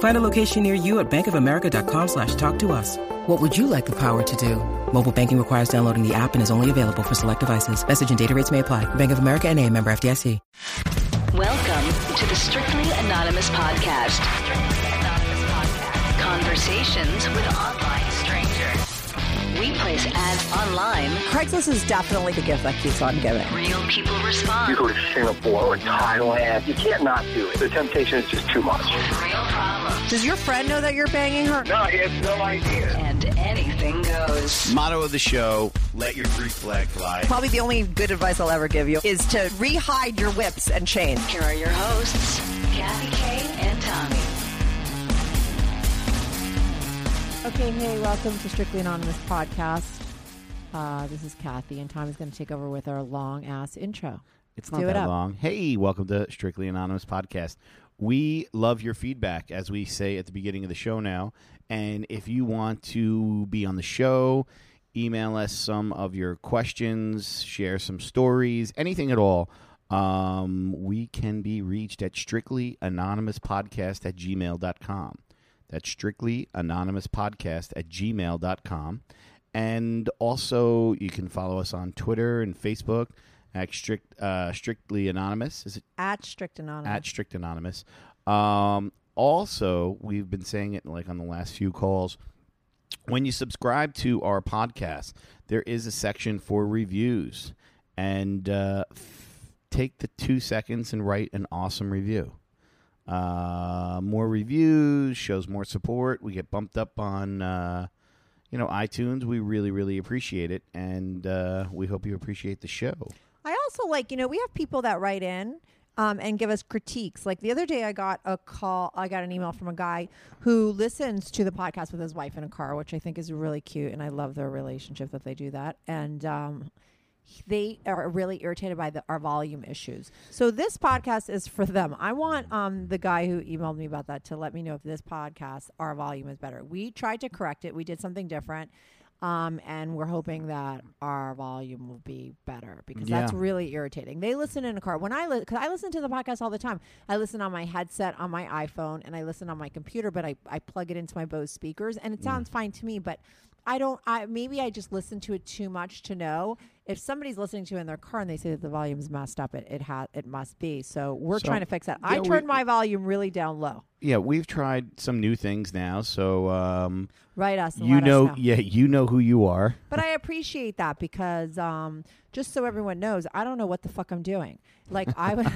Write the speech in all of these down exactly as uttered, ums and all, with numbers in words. Find a location near you at bankofamerica.com slash talk to us. What would you like the power to do? Mobile banking requires downloading the app and is only available for select devices. Message and data rates may apply. Bank of America N A, member F D I C. Welcome to the Strictly Anonymous podcast. Strictly Anonymous podcast. Conversations with online strangers. We place ads online. Craigslist is definitely the gift that keeps on giving. Real people respond. You go to Singapore or Thailand. You can't not do it. The temptation is just too much. Real problems. Does your friend know that you're banging her? No, he has no idea. And anything goes. Motto of the show, let your free flag fly. Probably the only good advice I'll ever give you is to re-hide your whips and chain. Here are your hosts, Kathy Kaye and Tommy. Okay, hey, welcome to Strictly Anonymous podcast. Uh, this is Kathy, and Tommy's going to take over with our long-ass intro. It's not Do that it long. Hey, welcome to Strictly Anonymous podcast. We love your feedback, as we say at the beginning of the show now. And if you want to be on the show, email us some of your questions, share some stories, anything at all. Um, we can be reached at strictlyanonymouspodcast at gmail dot com. That's strictlyanonymouspodcast at gmail dot com. And also, you can follow us on Twitter and Facebook at strict, uh, Strictly Anonymous. Is it? At Strict Anonymous. At Strict Anonymous. Um, Also, we've been saying it like on the last few calls, when you subscribe to our podcast, there is a section for reviews. And uh, f- take the two seconds and write an awesome review. Uh, more reviews shows more support. We get bumped up on, uh, you know, iTunes. We really, really appreciate it. And uh, we hope you appreciate the show. I also like, you know, we have people that write in. Um, and give us critiques. Like the other day I got a call, I got an email from a guy who listens to the podcast with his wife in a car, which I think is really cute. And I love their relationship that they do that. And um, they are really irritated by the, our volume issues. So this podcast is for them. I want um, the guy who emailed me about that to let me know if this podcast, our volume is better. We tried to correct it. We did something different. Um, and we're hoping that our volume will be better because yeah. that's really irritating. They listen in a car. When I li- cause I listen to the podcast all the time. I listen on my headset, on my iPhone, and I listen on my computer, but I, I plug it into my Bose speakers, and it sounds mm. fine to me, but I don't, I maybe I just listen to it too much to know. If somebody's listening to it in their car and they say that the volume's messed up, it it, ha- it must be. So we're so, trying to fix that. Yeah, I turned we, my volume really down low. Yeah, we've tried some new things now, so um, write us. And you let know, us know, yeah, you know who you are. But I appreciate that because um, just so everyone knows, I don't know what the fuck I'm doing. Like I, would,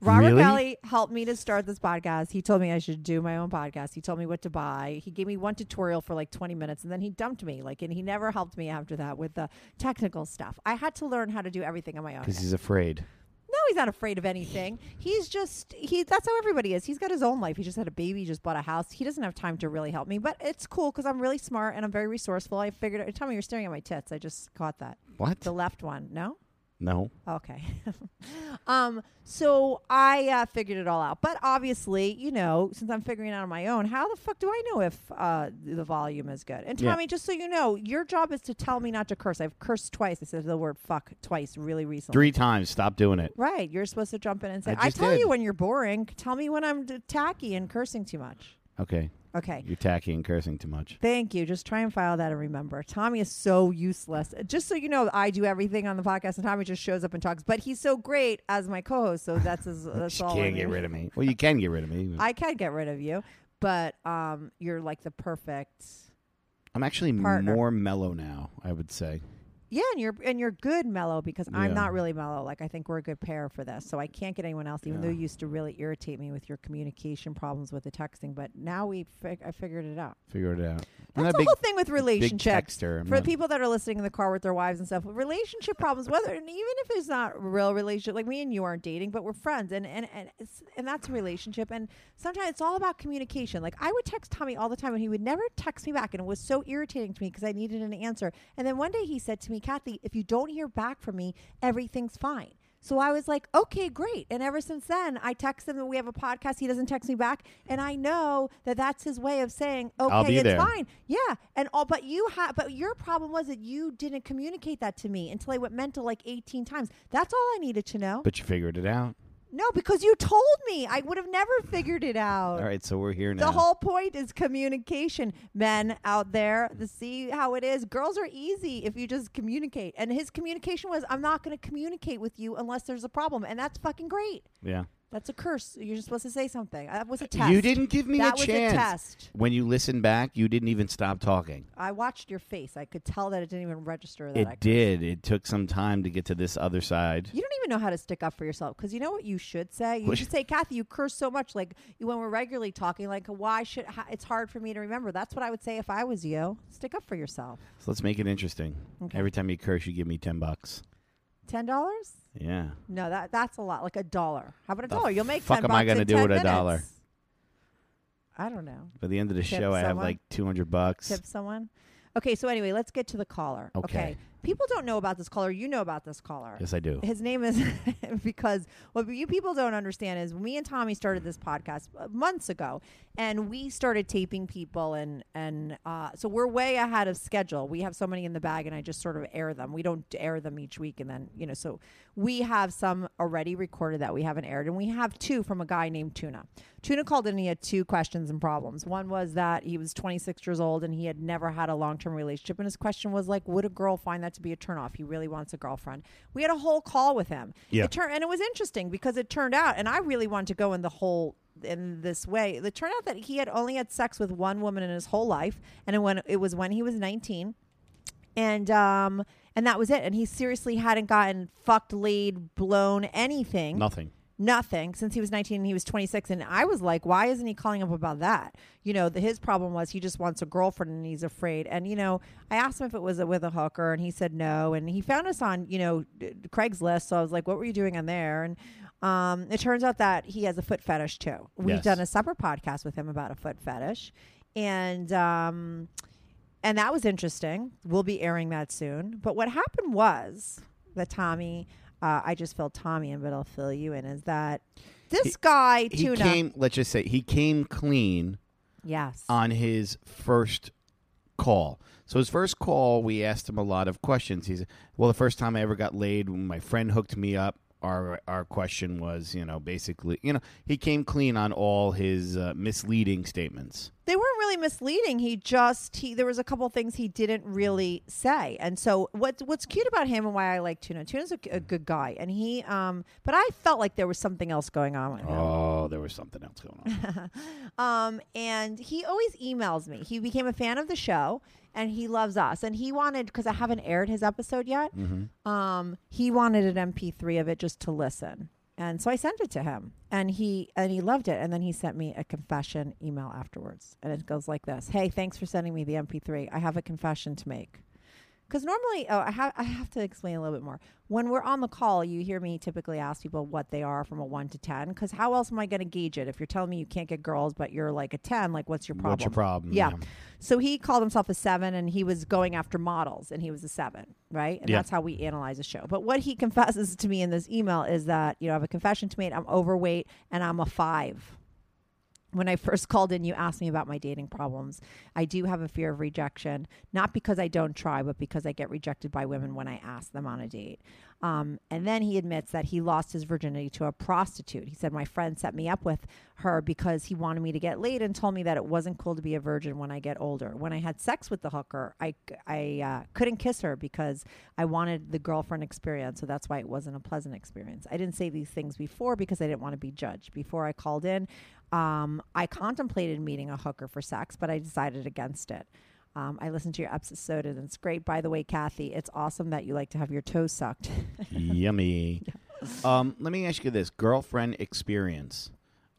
Robert really? Kelly helped me to start this podcast. He told me I should do my own podcast. He told me what to buy. He gave me one tutorial for like twenty minutes, and then he dumped me. Like, and he never helped me after that with the technical stuff. I had to learn how to do everything on my own. Because he's afraid. No, he's not afraid of anything. He's just, he. that's how everybody is. He's got his own life. He just had a baby, just bought a house. He doesn't have time to really help me, but it's cool because I'm really smart and I'm very resourceful. I figured out, Tommy, you're staring at my tits. I just caught that. What? The left one. No? No. Okay. um. So I uh, figured it all out. But obviously, you know, since I'm figuring it out on my own, how the fuck do I know if uh, the volume is good? And Tommy, yeah. just so you know, your job is to tell me not to curse. I've cursed twice. I said the word fuck twice really recently. Three times. Stop doing it. Right. You're supposed to jump in and say, I, I tell did. you when you're boring. Tell me when I'm d- tacky and cursing too much. Okay. Okay. You're tacky and cursing too much. Thank you. Just try and file that and remember. Tommy is so useless. Just so you know, I do everything on the podcast, and Tommy just shows up and talks. But he's so great as my co-host, so that's his, that's you all. You can't I get mean. rid of me. Well, you can get rid of me. I can get rid of you, but um, you're like the perfect. I'm actually partner. more mellow now, I would say. Yeah, and you're and you're good mellow, because yeah. I'm not really mellow. Like, I think we're a good pair for this. So I can't get anyone else, even yeah. though you used to really irritate me with your communication problems with the texting. But now we fig- I figured it out. Figured it out. That's that the whole thing with relationships. For the people that are listening in the car with their wives and stuff, relationship problems, whether and even if it's not a real relationship, like me and you aren't dating, but we're friends, and and and it's, and that's a relationship. And sometimes it's all about communication. Like, I would text Tommy all the time, and he would never text me back, and it was so irritating to me because I needed an answer. And then one day he said to me, Kathy, if you don't hear back from me, everything's fine. So I was like, okay, great. And ever since then, I text him, and we have a podcast. He doesn't text me back, and I know that that's his way of saying, okay, it's there. Fine. Yeah, and all. But you ha- But your problem was that you didn't communicate that to me until I went mental like eighteen times. That's all I needed to know. But you figured it out. No, because you told me. I would have never figured it out. All right, so we're here now. The whole point is communication, men out there. The, see how it is. Girls are easy if you just communicate. And his communication was, I'm not going to communicate with you unless there's a problem. And that's fucking great. Yeah. That's a curse. You're just supposed to say something. That was a test. You didn't give me that a chance. That was a test. When you listened back, you didn't even stop talking. I watched your face. I could tell that it didn't even register. That It I did. It took some time to get to this other side. You don't even know how to stick up for yourself, because you know what you should say? You should say, Kathy, you curse so much. Like, when we're regularly talking, like, why should ha- it's hard for me to remember. That's what I would say if I was you. Stick up for yourself. So let's make it interesting. Okay. Every time you curse, you give me ten bucks. ten dollars? Yeah. No, that that's a lot. Like a dollar. How about a the dollar? You'll make ten bucks in ten minutes. Fuck am I going to do with a dollar? I don't know. By the end of the Tip show, someone? I have like two hundred bucks. Tip someone? Okay, so anyway, let's get to the caller. Okay. okay. People don't know about this caller. You know about this caller. Yes, I do. His name is, because what you people don't understand is me and Tommy started this podcast months ago, and we started taping people, and and uh, so we're way ahead of schedule. We have so many in the bag, and I just sort of air them. We don't air them each week, and then, you know, so we have some already recorded that we haven't aired, and we have two from a guy named Tuna. Tuna called in, and he had two questions and problems. One was that he was twenty-six years old, and he had never had a long-term relationship, and his question was, like, would a girl find that to be a turnoff? He really wants a girlfriend. We had a whole call with him. Yeah. It tur- and it was interesting because it turned out, and I really wanted to go in the whole in this way. It turned out that he had only had sex with one woman in his whole life, and it, when, it was when he was nineteen. And um, and that was it. And he seriously hadn't gotten fucked, laid, blown, anything. Nothing. Nothing since he was nineteen, and he was twenty-six, and I was like, why isn't he calling up about that? You know, the, his problem was he just wants a girlfriend, and he's afraid. And, you know, I asked him if it was a, with a hooker, and he said no. And he found us on, you know, d- Craigslist. So I was like, what were you doing on there? And um, it turns out that he has a foot fetish too. We've yes. done a separate podcast with him about a foot fetish, and um, and that was interesting. We'll be airing that soon. But what happened was that Tommy. Uh, I just filled Tommy in, but I'll fill you in. Is that this he, guy, he Tuna? Came, let's just say he came clean. Yes. On his first call. So his first call, we asked him a lot of questions. He said, "Well, the first time I ever got laid, when my friend hooked me up." Our our question was, you know, basically, you know, he came clean on all his uh, misleading statements. They weren't really misleading. He just he there was a couple things he didn't really say. And so what what's cute about him and why I like Tuna. Tuna's a, a good guy, and he um. But I felt like there was something else going on with him. Oh, there was something else going on. um, and he always emails me. He became a fan of the show. And he loves us. And he wanted, because I haven't aired his episode yet, mm-hmm. um, he wanted an M P three of it just to listen. And so I sent it to him. And he and he loved it. And then he sent me a confession email afterwards. And it goes like this. Hey, thanks for sending me the M P three. I have a confession to make. Because normally, oh, I, ha- I have to explain a little bit more. When we're on the call, you hear me typically ask people what they are from a one to ten. Because how else am I going to gauge it? If you're telling me you can't get girls, but you're like a ten, like what's your problem? What's your problem? Yeah. yeah. So he called himself a seven, and he was going after models, and he was a seven, right? And yeah. that's how we analyze a show. But what he confesses to me in this email is that, you know, I have a confession to make. I'm overweight, and I'm a five. When I first called in, you asked me about my dating problems. I do have a fear of rejection, not because I don't try, but because I get rejected by women when I ask them on a date. Um, and then he admits that he lost his virginity to a prostitute. He said, my friend set me up with her because he wanted me to get laid and told me that it wasn't cool to be a virgin when I get older. When I had sex with the hooker, I, I uh, couldn't kiss her because I wanted the girlfriend experience. So that's why it wasn't a pleasant experience. I didn't say these things before because I didn't want to be judged. Before I called in, um, I contemplated meeting a hooker for sex, but I decided against it. Um, I listened to your episode, and it's great. By the way, Kathy, it's awesome that you like to have your toes sucked. Yummy. Yeah. Um, let me ask you this. Girlfriend experience.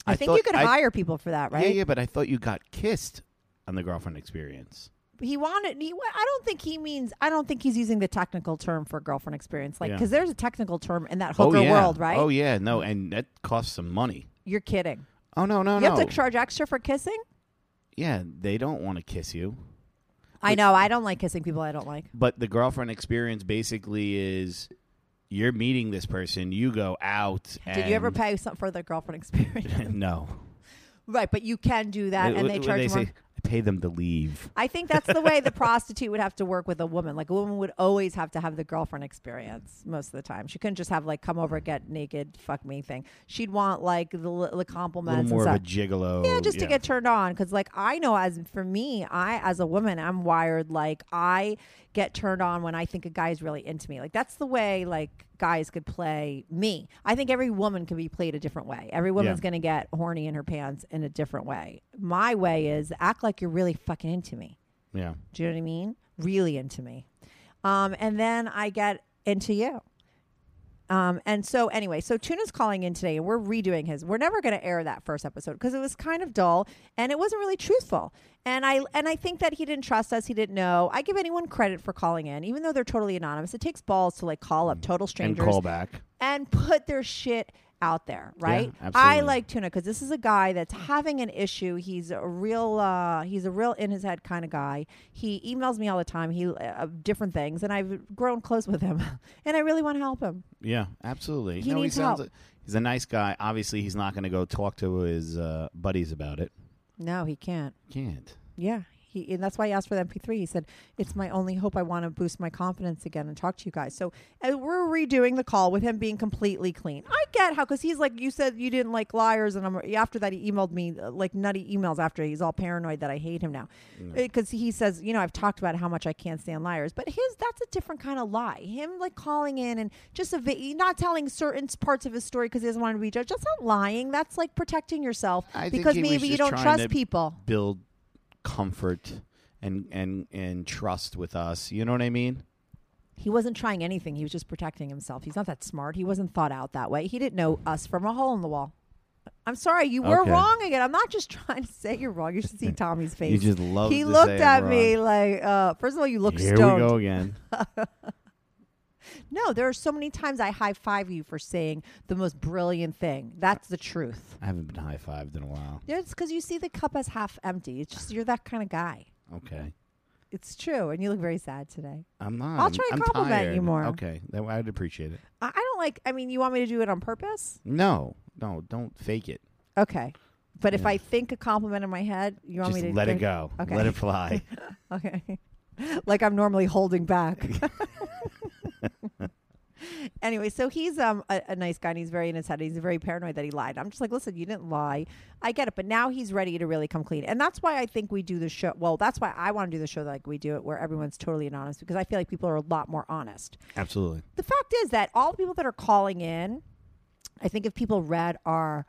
I, I think you could I, hire people for that, right? Yeah, yeah, but I thought you got kissed on the girlfriend experience. He wanted, he, I don't think he means, I don't think he's using the technical term for girlfriend experience. Like, because yeah. there's a technical term in that hooker oh, yeah. world, right? Oh, yeah. No, and that costs some money. You're kidding. Oh, no, no, you no. You have to charge extra for kissing? Yeah, they don't want to kiss you. I know. I don't like kissing people I don't like. But the girlfriend experience basically is you're meeting this person. You go out. And did you ever pay something for the girlfriend experience? No. Right. But you can do that. It, and they charge they more. Say, I pay them to leave. I think that's the way the prostitute would have to work with a woman. Like a woman would always have to have the girlfriend experience most of the time. She couldn't just have like come over, get naked, fuck me thing. She'd want like the, the compliments. A more and of stuff. A gigolo. Yeah, just yeah. to get turned on. Because like I know as for me, I as a woman, I'm wired like I get turned on when I think a guy's really into me. Like that's the way like guys could play me. I think every woman can be played a different way. Every woman's yeah. going to get horny in her pants in a different way. My way is act like you're really fucking into me. Yeah. Do you know what I mean? Really into me. Um, and then I get into you. Um, and so anyway, so Tuna's calling in today and we're redoing his. We're never going to air that first episode because it was kind of dull and it wasn't really truthful. And I and I think that he didn't trust us. He didn't know. I give anyone credit for calling in, even though they're totally anonymous. It takes balls to like call up total strangers and call back and put their shit out there, right? Yeah, I like Tuna because this is a guy that's having an issue. He's a real, uh, he's a real in his head kind of guy. He emails me all the time. He uh, different things, and I've grown close with him, and I really want to help him. Yeah, absolutely. He no, needs he sounds help. Like he's a nice guy. Obviously, he's not going to go talk to his uh, buddies about it. No, he can't. Can't. Yeah. He, and that's why he asked for the M P three. He said, it's my only hope. I want to boost my confidence again and talk to you guys. So and we're redoing the call with him being completely clean. I get how, because he's like, you said you didn't like liars. And I'm, after that, he emailed me uh, like nutty emails after. He's all paranoid that I hate him now. Because mm. he says, you know, I've talked about how much I can't stand liars. But his, that's a different kind of lie. Him like calling in and just a vi- not telling certain parts of his story because he doesn't want to be judged. That's not lying. That's like protecting yourself I because maybe you don't trust people. Build comfort and and and trust with us, you know what I mean? He wasn't trying anything. He was just protecting himself. He's not that smart. He wasn't thought out that way. He didn't know us from a hole in the wall. I'm sorry, you okay. were wrong again. I'm not just trying to say you're wrong. You should see Tommy's face. You just love he to looked say at I'm me wrong. Like uh first of all, you look here stoned. Here we go again. No, there are so many times I high-five you for saying the most brilliant thing. That's the truth. I haven't been high-fived in a while. It's because you see the cup as half empty. It's just you're that kind of guy. Okay. It's true, and you look very sad today. I'm not. I'll try and compliment tired. You more. Okay, that, I'd appreciate it. I, I don't like, I mean, you want me to do it on purpose? No, no, don't fake it. Okay, but yeah. if I think a compliment in my head, you want just me to just let it go. Okay. Let it fly. Okay. Like I'm normally holding back. Anyway, so he's um a, a nice guy and he's very in his head. He's very paranoid that he lied. I'm just like, listen, you didn't lie. I get it. But now he's ready to really come clean. And that's why I think we do the show. Well, that's why I want to do the show like we do it where everyone's totally anonymous because I feel like people are a lot more honest. Absolutely. The fact is that all the people that are calling in, I think if people read our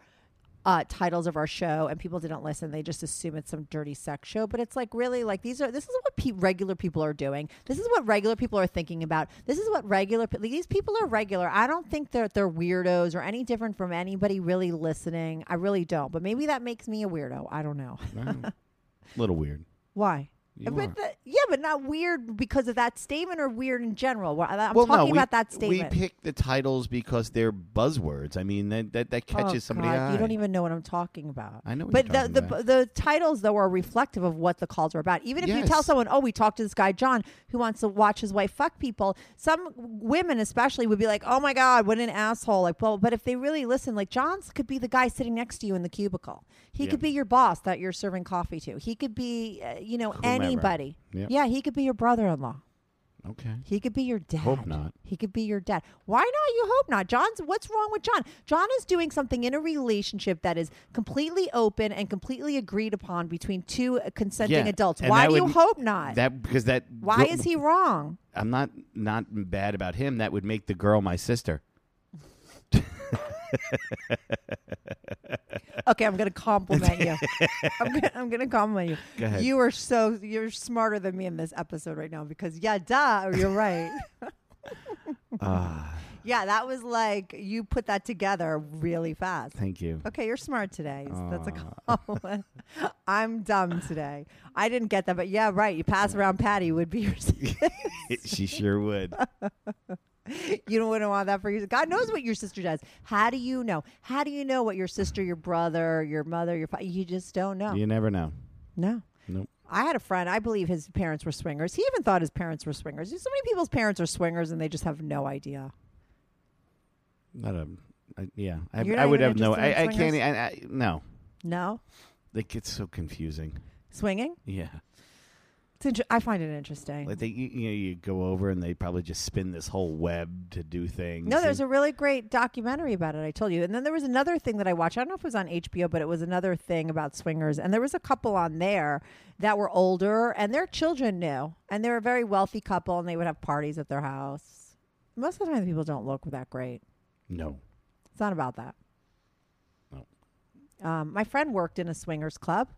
Uh, titles of our show and people didn't listen, they just assume it's some dirty sex show, but it's like really like these are this is what pe- regular people are doing. This is what regular people are thinking about. This is what regular pe- these people are regular. I don't think they're they're weirdos or any different from anybody really listening. I really don't, but maybe that makes me a weirdo. I don't know. A little weird. Why? But the, yeah, but not weird because of that statement or weird in general. I'm well, talking no, we, about that statement. We pick the titles because they're buzzwords. I mean, that that, that catches oh, somebody out. You don't even know what I'm talking about. I know what but you're the, talking the, about. the titles, though, are reflective of what the calls are about. Even if yes. you tell someone, oh, we talked to this guy, John, who wants to watch his wife fuck people, some women especially would be like, oh, my God, what an asshole. Like, well, but if they really listen, like John's could be the guy sitting next to you in the cubicle. He yeah. could be your boss that you're serving coffee to. He could be, uh, you know, any. Anybody. Yep. Yeah, he could be your brother-in-law. Okay. He could be your dad. Hope not. He could be your dad. Why not? You hope not. John's, what's wrong with John? John is doing something in a relationship that is completely open and completely agreed upon between two consenting yeah. adults. And why do would, you hope not? That because that. Why girl, is he wrong? I'm not not bad about him. That would make the girl my sister. Okay, I'm going to compliment you. I'm going I'm to compliment you. Go ahead. You are so, you're smarter than me in this episode right now because, yeah, duh, you're right. uh, yeah, that was like, you put that together really fast. Thank you. Okay, you're smart today. So that's a compliment. I'm dumb today. I didn't get that, but yeah, right. You pass around Patty would be your sister. She sure would. You don't want to want that for you. God knows what your sister does. How do you know? How do you know what your sister, your brother, your mother, your father? You just don't know. You never know. No. Nope. I had a friend. I believe his parents were swingers. He even thought his parents were swingers. So many people's parents are swingers, and they just have no idea. Not a, I, yeah. I, I would have no. I, I can't. I, I, no. No. It gets so confusing. Swinging? Yeah. Inter- I find it interesting. Like they, you, you know, you go over and they probably just spin this whole web to do things. No, there's a really great documentary about it. I told you. And then there was another thing that I watched. I don't know if it was on H B O, but it was another thing about swingers. And there was a couple on there that were older and their children knew. And they were a very wealthy couple and they would have parties at their house. Most of the time, people don't look that great. No. It's not about that. No. Um, my friend worked in a swingers club.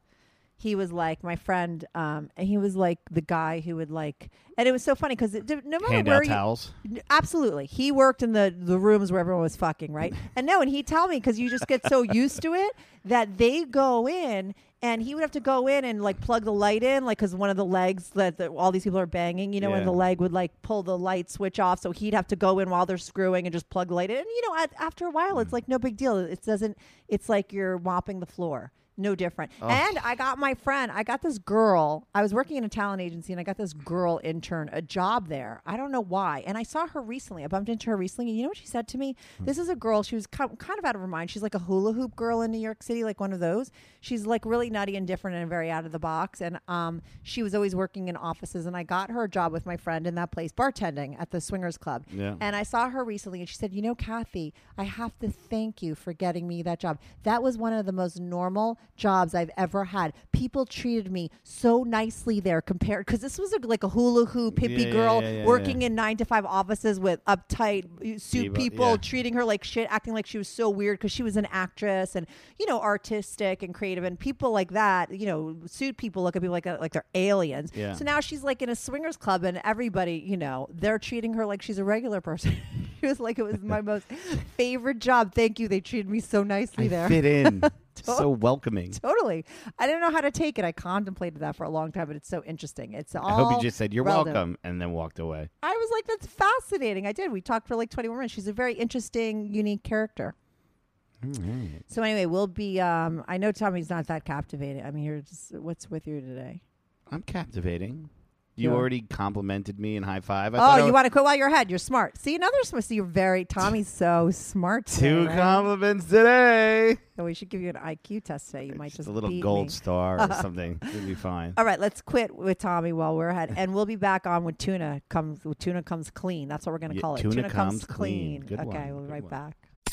He was like my friend, um, and he was like the guy who would like, and it was so funny because no matter hand where out you, towels. Absolutely, he worked in the, the rooms where everyone was fucking, right? and no, and he'd tell me because you just get so used to it that they go in, and he would have to go in and like plug the light in, like because one of the legs that the, all these people are banging, you know, yeah. and the leg would like pull the light switch off, so he'd have to go in while they're screwing and just plug the light in. And you know, at, after a while, it's like no big deal. It doesn't. It's like you're mopping the floor. No different. Oh. And I got my friend, I got this girl. I was working in a talent agency and I got this girl intern, a job there. I don't know why. And I saw her recently. I bumped into her recently. And you know what she said to me? Mm. This is a girl. She was com- kind of out of her mind. She's like a hula hoop girl in New York City, like one of those. She's like really nutty and different and very out of the box. And um, she was always working in offices. And I got her a job with my friend in that place, bartending at the Swingers Club. Yeah. And I saw her recently and she said, you know, Kathy, I have to thank you for getting me that job. That was one of the most normal jobs I've ever had. People treated me so nicely there compared because this was a, like a hula hoop hippie yeah, girl yeah, yeah, yeah, working yeah. in nine to five offices with uptight suit Evil, people yeah. treating her like shit, acting like she was so weird because she was an actress and you know artistic and creative and people like that, you know, suit people look at people like that, like they're aliens. Yeah. So now she's like in a swingers club and everybody, you know, they're treating her like she's a regular person. She was like, it was my most favorite job. Thank you. They treated me so nicely I there. Fit in. Tot- so welcoming. Totally. I didn't know how to take it. I contemplated that for a long time, but it's so interesting. It's all I hope you just said, you're relative. Welcome, and then walked away. I was like, that's fascinating. I did. We talked for like twenty-one minutes. She's a very interesting, unique character. All right. So anyway, we'll be, um, I know Tommy's not that captivating. I mean, you're just, what's with you today? I'm captivating. You yeah. already complimented me and high five. I oh, you I want to quit while you're ahead. You're smart. See, another smart. See, you're very, Tommy's so smart. Today, Two right? compliments today. So we should give you an I Q test today. You it's might just, just a little beat gold me. Star or something. It'll be fine. All right, let's quit with Tommy while we're ahead. And we'll be back on with Tuna comes with Tuna comes clean. That's what we're going to yeah, call it. Tuna, tuna comes, comes clean. clean. Good okay, one. we'll be Good right one. back.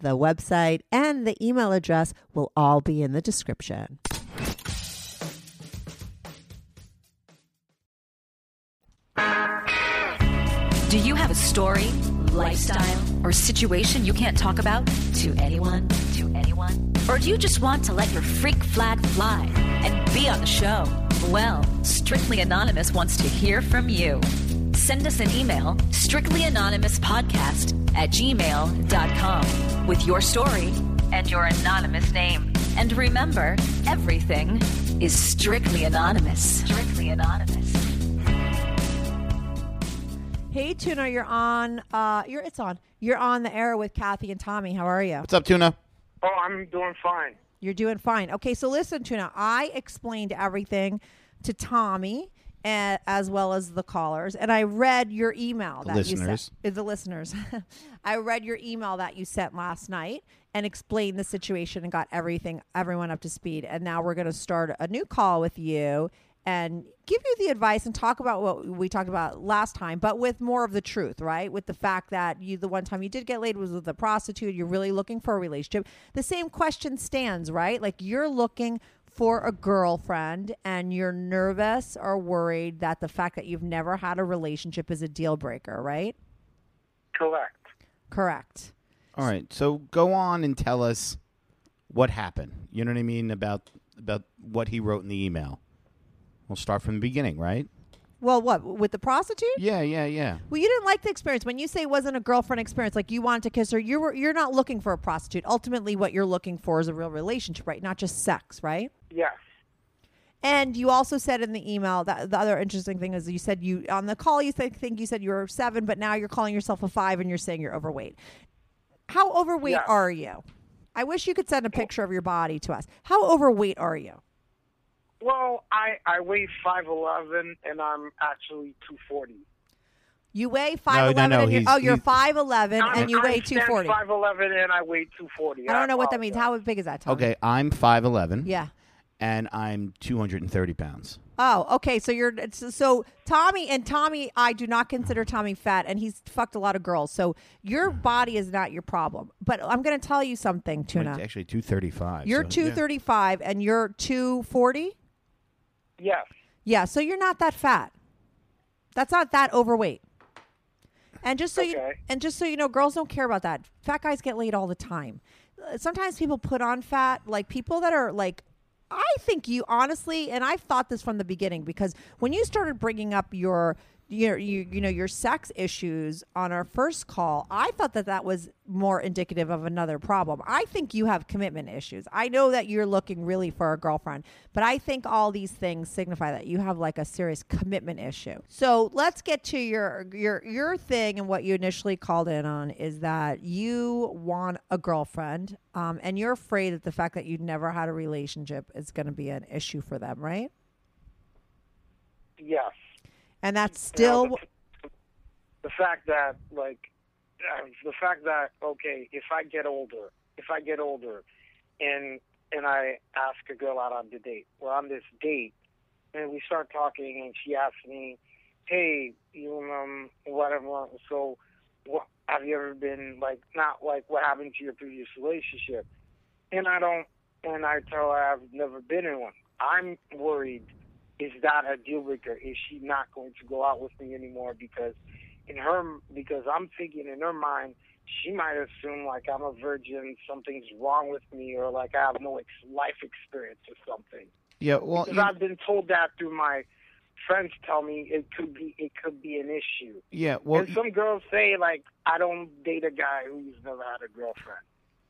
the website, and the email address will all be in the description. Do you have a story, lifestyle, or situation you can't talk about to anyone, to anyone? Or do you just want to let your freak flag fly and be on the show? Well, Strictly Anonymous wants to hear from you. Send us an email, strictly anonymous podcast at gmail dot com, with your story and your anonymous name. And remember, everything is strictly anonymous. Strictly Anonymous. Hey, Tuna, you're on. Uh, you're it's on. You're on the air with Kathy and Tommy. How are you? What's up, Tuna? Oh, I'm doing fine. You're doing fine. Okay, so listen, Tuna. I explained everything to Tommy, and, as well as the callers, and I read your email. The that listeners. You sent, the listeners. I read your email that you sent last night and explained the situation and got everything, everyone up to speed. And now we're going to start a new call with you and give you the advice and talk about what we talked about last time, but with more of the truth, right? With the fact that you, the one time you did get laid was with a prostitute. You're really looking for a relationship. The same question stands, right? Like, you're looking for a girlfriend and you're nervous or worried that the fact that you've never had a relationship is a deal breaker, right? Correct. Correct. All right. So go on and tell us what happened. You know what I mean? About, about what he wrote in the email. We'll start from the beginning, right? Well, what? With the prostitute? Yeah, yeah, yeah. Well, you didn't like the experience. When you say it wasn't a girlfriend experience, like you wanted to kiss her, you were, you're not looking for a prostitute. Ultimately, what you're looking for is a real relationship, right? Not just sex, right? Yes. And you also said in the email, that the other interesting thing is you said you, on the call, you th- think you said you were seven, but now you're calling yourself a five and you're saying you're overweight. How overweight yes. are you? I wish you could send a picture of your body to us. How overweight are you? Well, I, I weigh five eleven, and I'm actually two forty. You weigh five eleven? No, no, no. And you're, oh, you're five eleven, and you I'm weigh two forty. I'm five eleven, and I weigh two forty. I don't I know apologize. What that means. How big is that, Tommy? Okay, I'm five eleven. Yeah. And I'm two hundred thirty pounds. Oh, okay. So you're so Tommy and Tommy, I do not consider Tommy fat, and he's fucked a lot of girls. So your body is not your problem. But I'm going to tell you something, Tuna. It's actually two thirty-five. You're so, two thirty-five, yeah. And you're two forty? Yeah. Yeah, so you're not that fat. That's not that overweight. And just so okay. you and just so you know, girls don't care about that. Fat guys get laid all the time. Sometimes people put on fat, like people that are like, I think you honestly, and I've thought this from the beginning, because when you started bringing up your your you, you know your sex issues on our first call, I thought that that was more indicative of another problem. I think you have commitment issues. I know that you're looking really for a girlfriend, but I think all these things signify that you have like a serious commitment issue. So let's get to your your your thing, and what you initially called in on is that you want a girlfriend, um, and you're afraid that the fact that you never had a relationship is going to be an issue for them, right? Yes. And that's still... You know, the, the fact that, like, uh, the fact that, okay, if I get older, if I get older, and and I ask a girl out on the date, we're on this date, and we start talking, and she asks me, hey, you um, whatever, so what, have you ever been, like, not like what happened to your previous relationship? And I don't, and I tell her I've never been in one. I'm worried. Is that a deal breaker? Is she not going to go out with me anymore? Because in her, because I'm thinking in her mind, she might assume like I'm a virgin, something's wrong with me, or like I have no ex- life experience or something. Yeah, well, because I've been told that through my friends. Tell me it could be it could be an issue. Yeah, well, and some girls say like I don't date a guy who's never had a girlfriend.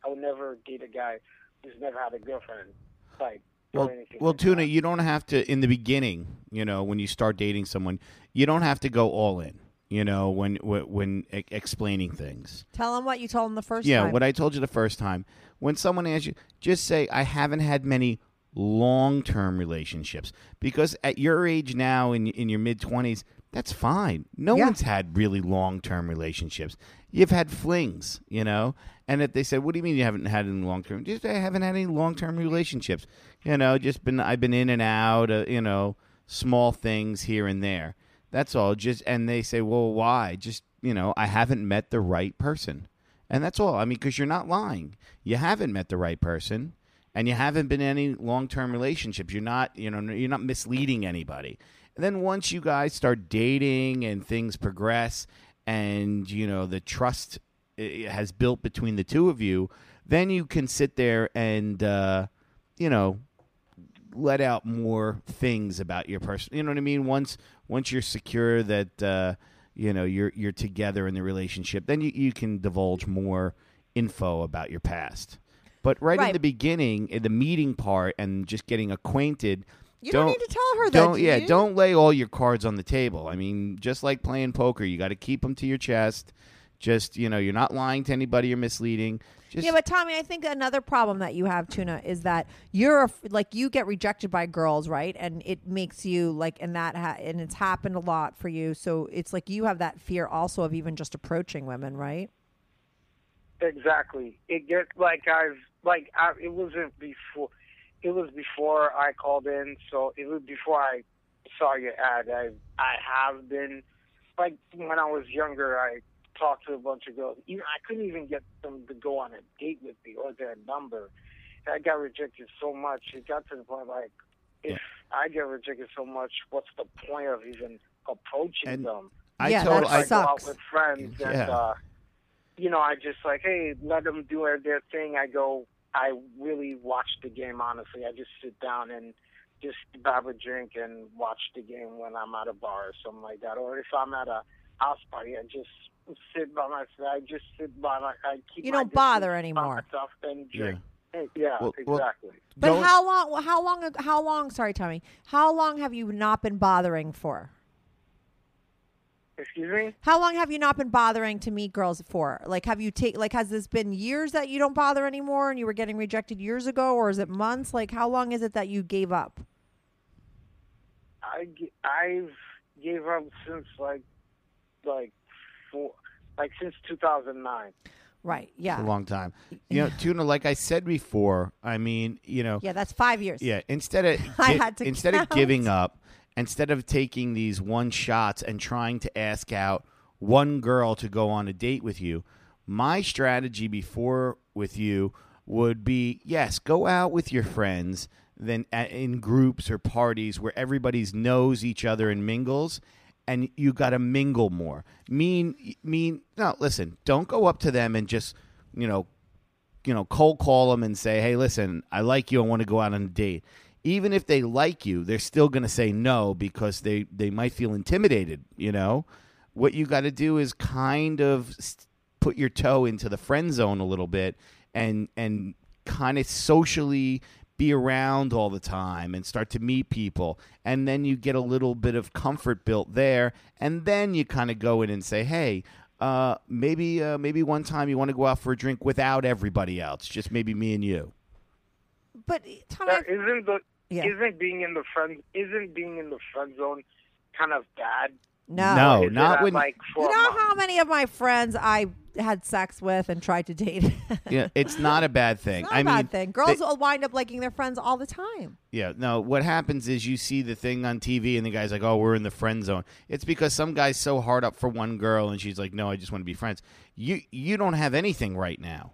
I would never date a guy who's never had a girlfriend. Like. Well, well, like Tuna, that. You don't have to, in the beginning, you know, when you start dating someone, you don't have to go all in, you know, when when, when e- explaining things. Tell them what you told them the first yeah, time. Yeah, what I told you the first time. When someone asks you, just say, I haven't had many long-term relationships. Because at your age now, in in your mid-twenties, that's fine. No yeah. one's had really long-term relationships. You've had flings, you know? And if they said, what do you mean you haven't had any long-term? Just I haven't had any long-term relationships. You know, just been I've been in and out, uh, you know, small things here and there. That's all. Just and they say, well, why? Just, you know, I haven't met the right person. And that's all. I mean, because you're not lying. You haven't met the right person. And you haven't been in any long-term relationships. You're not, you know, you're not misleading anybody. And then once you guys start dating and things progress and, you know, the trust has built between the two of you, then you can sit there and, uh, you know, let out more things about your person. You know what I mean? Once once you're secure that, uh, you know, you're you're together in the relationship, then you, you can divulge more info about your past. But right, right in the beginning, in the meeting part and just getting acquainted – You don't, don't need to tell her that. Don't, yeah, you? Don't lay all your cards on the table. I mean, just like playing poker, you got to keep them to your chest. Just, you know, you're not lying to anybody or misleading. Just yeah, but Tommy, I think another problem that you have, Tuna, is that you're like you get rejected by girls, right? And it makes you like, and that ha- and it's happened a lot for you. So it's like you have that fear also of even just approaching women, right? Exactly. It gets like I've like I, it wasn't before. It was before I called in, so it was before I saw your ad. I I have been like when I was younger, I talked to a bunch of girls. You know, I couldn't even get them to go on a date with me or their number. I got rejected so much. It got to the point like if yeah. I get rejected so much, what's the point of even approaching and them? I yeah, told, that I sucks. Go out with friends yeah. and uh, you know, I just like, hey, let them do their thing. I go. I really watch the game, honestly. I just sit down and just grab a drink and watch the game when I'm at a bar or something like that. Or if I'm at a house party, I just sit by myself. I just sit by my. I keep. You don't bother anymore. Myself and drink. Yeah, yeah well, exactly. Well, but don't... how long? How long? How long? Sorry, Tommy. How long have you not been bothering for? Excuse me? How long have you not been bothering to meet girls for? Like, have you take like has this been years that you don't bother anymore, and you were getting rejected years ago, or is it months? Like, how long is it that you gave up? I I've gave up since like like four, like since two thousand nine. Right. Yeah. It's a long time. You know, Tuna, like I said before, I mean, you know. Yeah, that's five years. Yeah. Instead of I gi- had to instead count. of giving up. Instead of taking these one shots and trying to ask out one girl to go on a date with you, my strategy before with you would be, yes, go out with your friends then in groups or parties where everybody knows each other and mingles, and you got to mingle more. Mean, mean, no, listen, don't go up to them and just, you know, you know, cold call them and say, hey, listen, I like you. I want to go out on a date. Even if they like you, they're still going to say no because they, they might feel intimidated, you know? What you got to do is kind of put your toe into the friend zone a little bit and and kind of socially be around all the time and start to meet people. And then you get a little bit of comfort built there. And then you kind of go in and say, hey, uh, maybe uh, maybe one time you want to go out for a drink without everybody else, just maybe me and you. But Tommy, uh, isn't the Yeah. Isn't being in the friend isn't being in the friend zone kind of bad? No, no, not when like you know how many of my friends I had sex with and tried to date. Yeah, it's not a bad thing. It's not I a mean, bad thing. Girls they, will wind up liking their friends all the time. Yeah, no. What happens is you see the thing on T V and the guy's like, "Oh, we're in the friend zone." It's because some guy's so hard up for one girl and she's like, "No, I just want to be friends." You you don't have anything right now.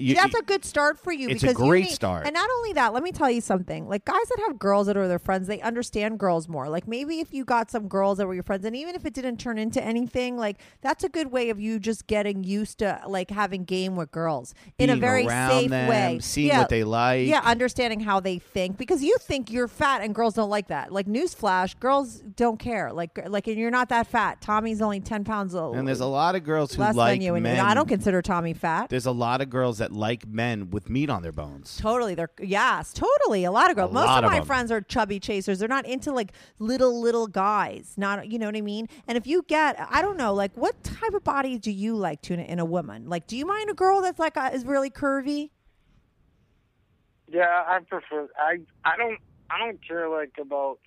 You, That's you, a good start for you. It's because a great you need, start. And not only that, let me tell you something. Like, guys that have girls that are their friends, they understand girls more. Like, maybe if you got some girls that were your friends, and even if it didn't turn into anything, like, that's a good way of you just getting used to, like, having game with girls in Being a very safe them, way. Seeing yeah, what they like. Yeah, understanding how they think. Because you think you're fat, and girls don't like that. Like, newsflash, girls don't care. Like, like and you're not that fat. Tommy's only ten pounds old. And there's a lot of girls who less like than you, and men. You know, I don't consider Tommy fat. There's a lot of girls that like men with meat on their bones. Totally. They're yes, totally. A lot of girls. A Most of, of my them. friends are chubby chasers. They're not into like little, little guys. Not, you know what I mean? And if you get, I don't know, like what type of body do you like, Tuna, in a woman? Like, do you mind a girl that's like, a, is really curvy? Yeah, I prefer, I, I don't, I don't care like about,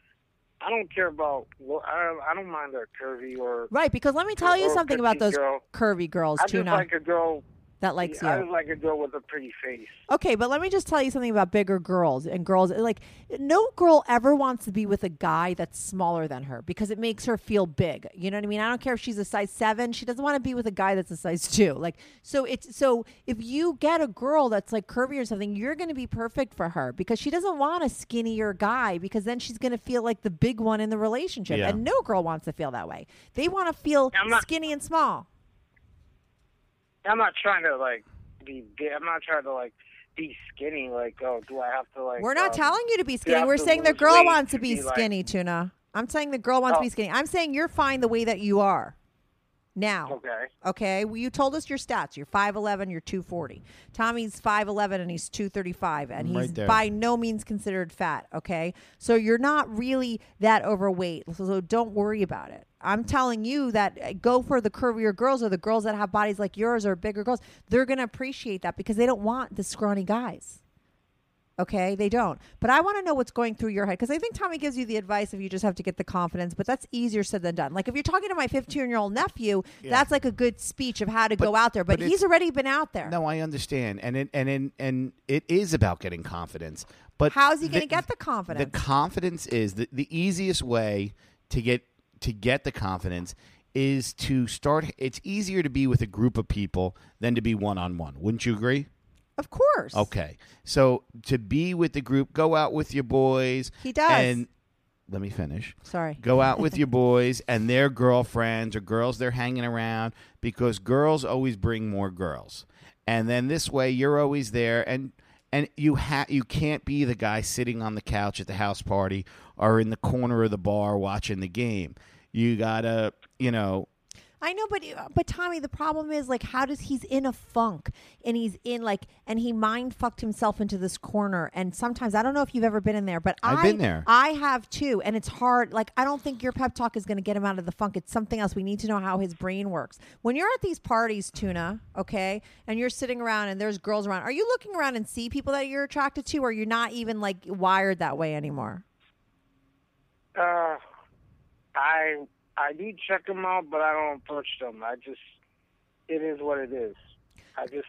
I don't care about, I, I don't mind a curvy or. Right. Because let me tell you something about those girl. curvy girls, I Tuna. I just like a girl. That likes yeah, you. I would like a girl with a pretty face. Okay, but let me just tell you something about bigger girls and girls. Like, no girl ever wants to be with a guy that's smaller than her because it makes her feel big. You know what I mean? I don't care if she's a size seven. She doesn't want to be with a guy that's a size two. Like, so it's so if you get a girl that's like curvy or something, you're going to be perfect for her because she doesn't want a skinnier guy because then she's going to feel like the big one in the relationship. Yeah. And no girl wants to feel that way. They want to feel not- skinny and small. I'm not trying to, like, be – I'm not trying to, like, be skinny. Like, oh, do I have to, like – We're not um, telling you to be skinny. We're saying the girl wants to be skinny, like, Tuna. I'm saying the girl wants oh. to be skinny. I'm saying you're fine the way that you are. Now, okay, okay. Well, you told us your stats. You're five eleven, you're two forty. Tommy's five eleven and he's two thirty-five, and he's right by no means considered fat, okay? So you're not really that overweight, so don't worry about it. I'm telling you that go for the curvier girls or the girls that have bodies like yours or bigger girls. They're going to appreciate that because they don't want the scrawny guys. Okay, they don't. But I want to know what's going through your head, because I think Tommy gives you the advice of you just have to get the confidence, but that's easier said than done. Like if you're talking to my fifteen-year-old nephew, yeah. that's like a good speech of how to but, go out there, but, but he's already been out there. No, I understand, and it, and and and it is about getting confidence. But how is he going to get the confidence? The confidence is the, the easiest way to get to get the confidence is to start. It's easier to be with a group of people than to be one-on-one. Wouldn't you agree? Of course. Okay. So to be with the group, go out with your boys. He does. And let me finish. Sorry. Go out with your boys and their girlfriends or girls they're hanging around, because girls always bring more girls. And then this way you're always there, and and you ha- you can't be the guy sitting on the couch at the house party or in the corner of the bar watching the game. You got to, you know, I know, but but Tommy, the problem is, like, how does he's in a funk, and he's in like, and he mind fucked himself into this corner. And sometimes I don't know if you've ever been in there, but I've I, been there. I have too, and it's hard. Like, I don't think your pep talk is going to get him out of the funk. It's something else. We need to know how his brain works. When you're at these parties, Tuna, okay, and you're sitting around and there's girls around, are you looking around and see people that you're attracted to, or you're not even like wired that way anymore? Uh, I. I do check them out, but I don't approach them. I just, it is what it is. I just.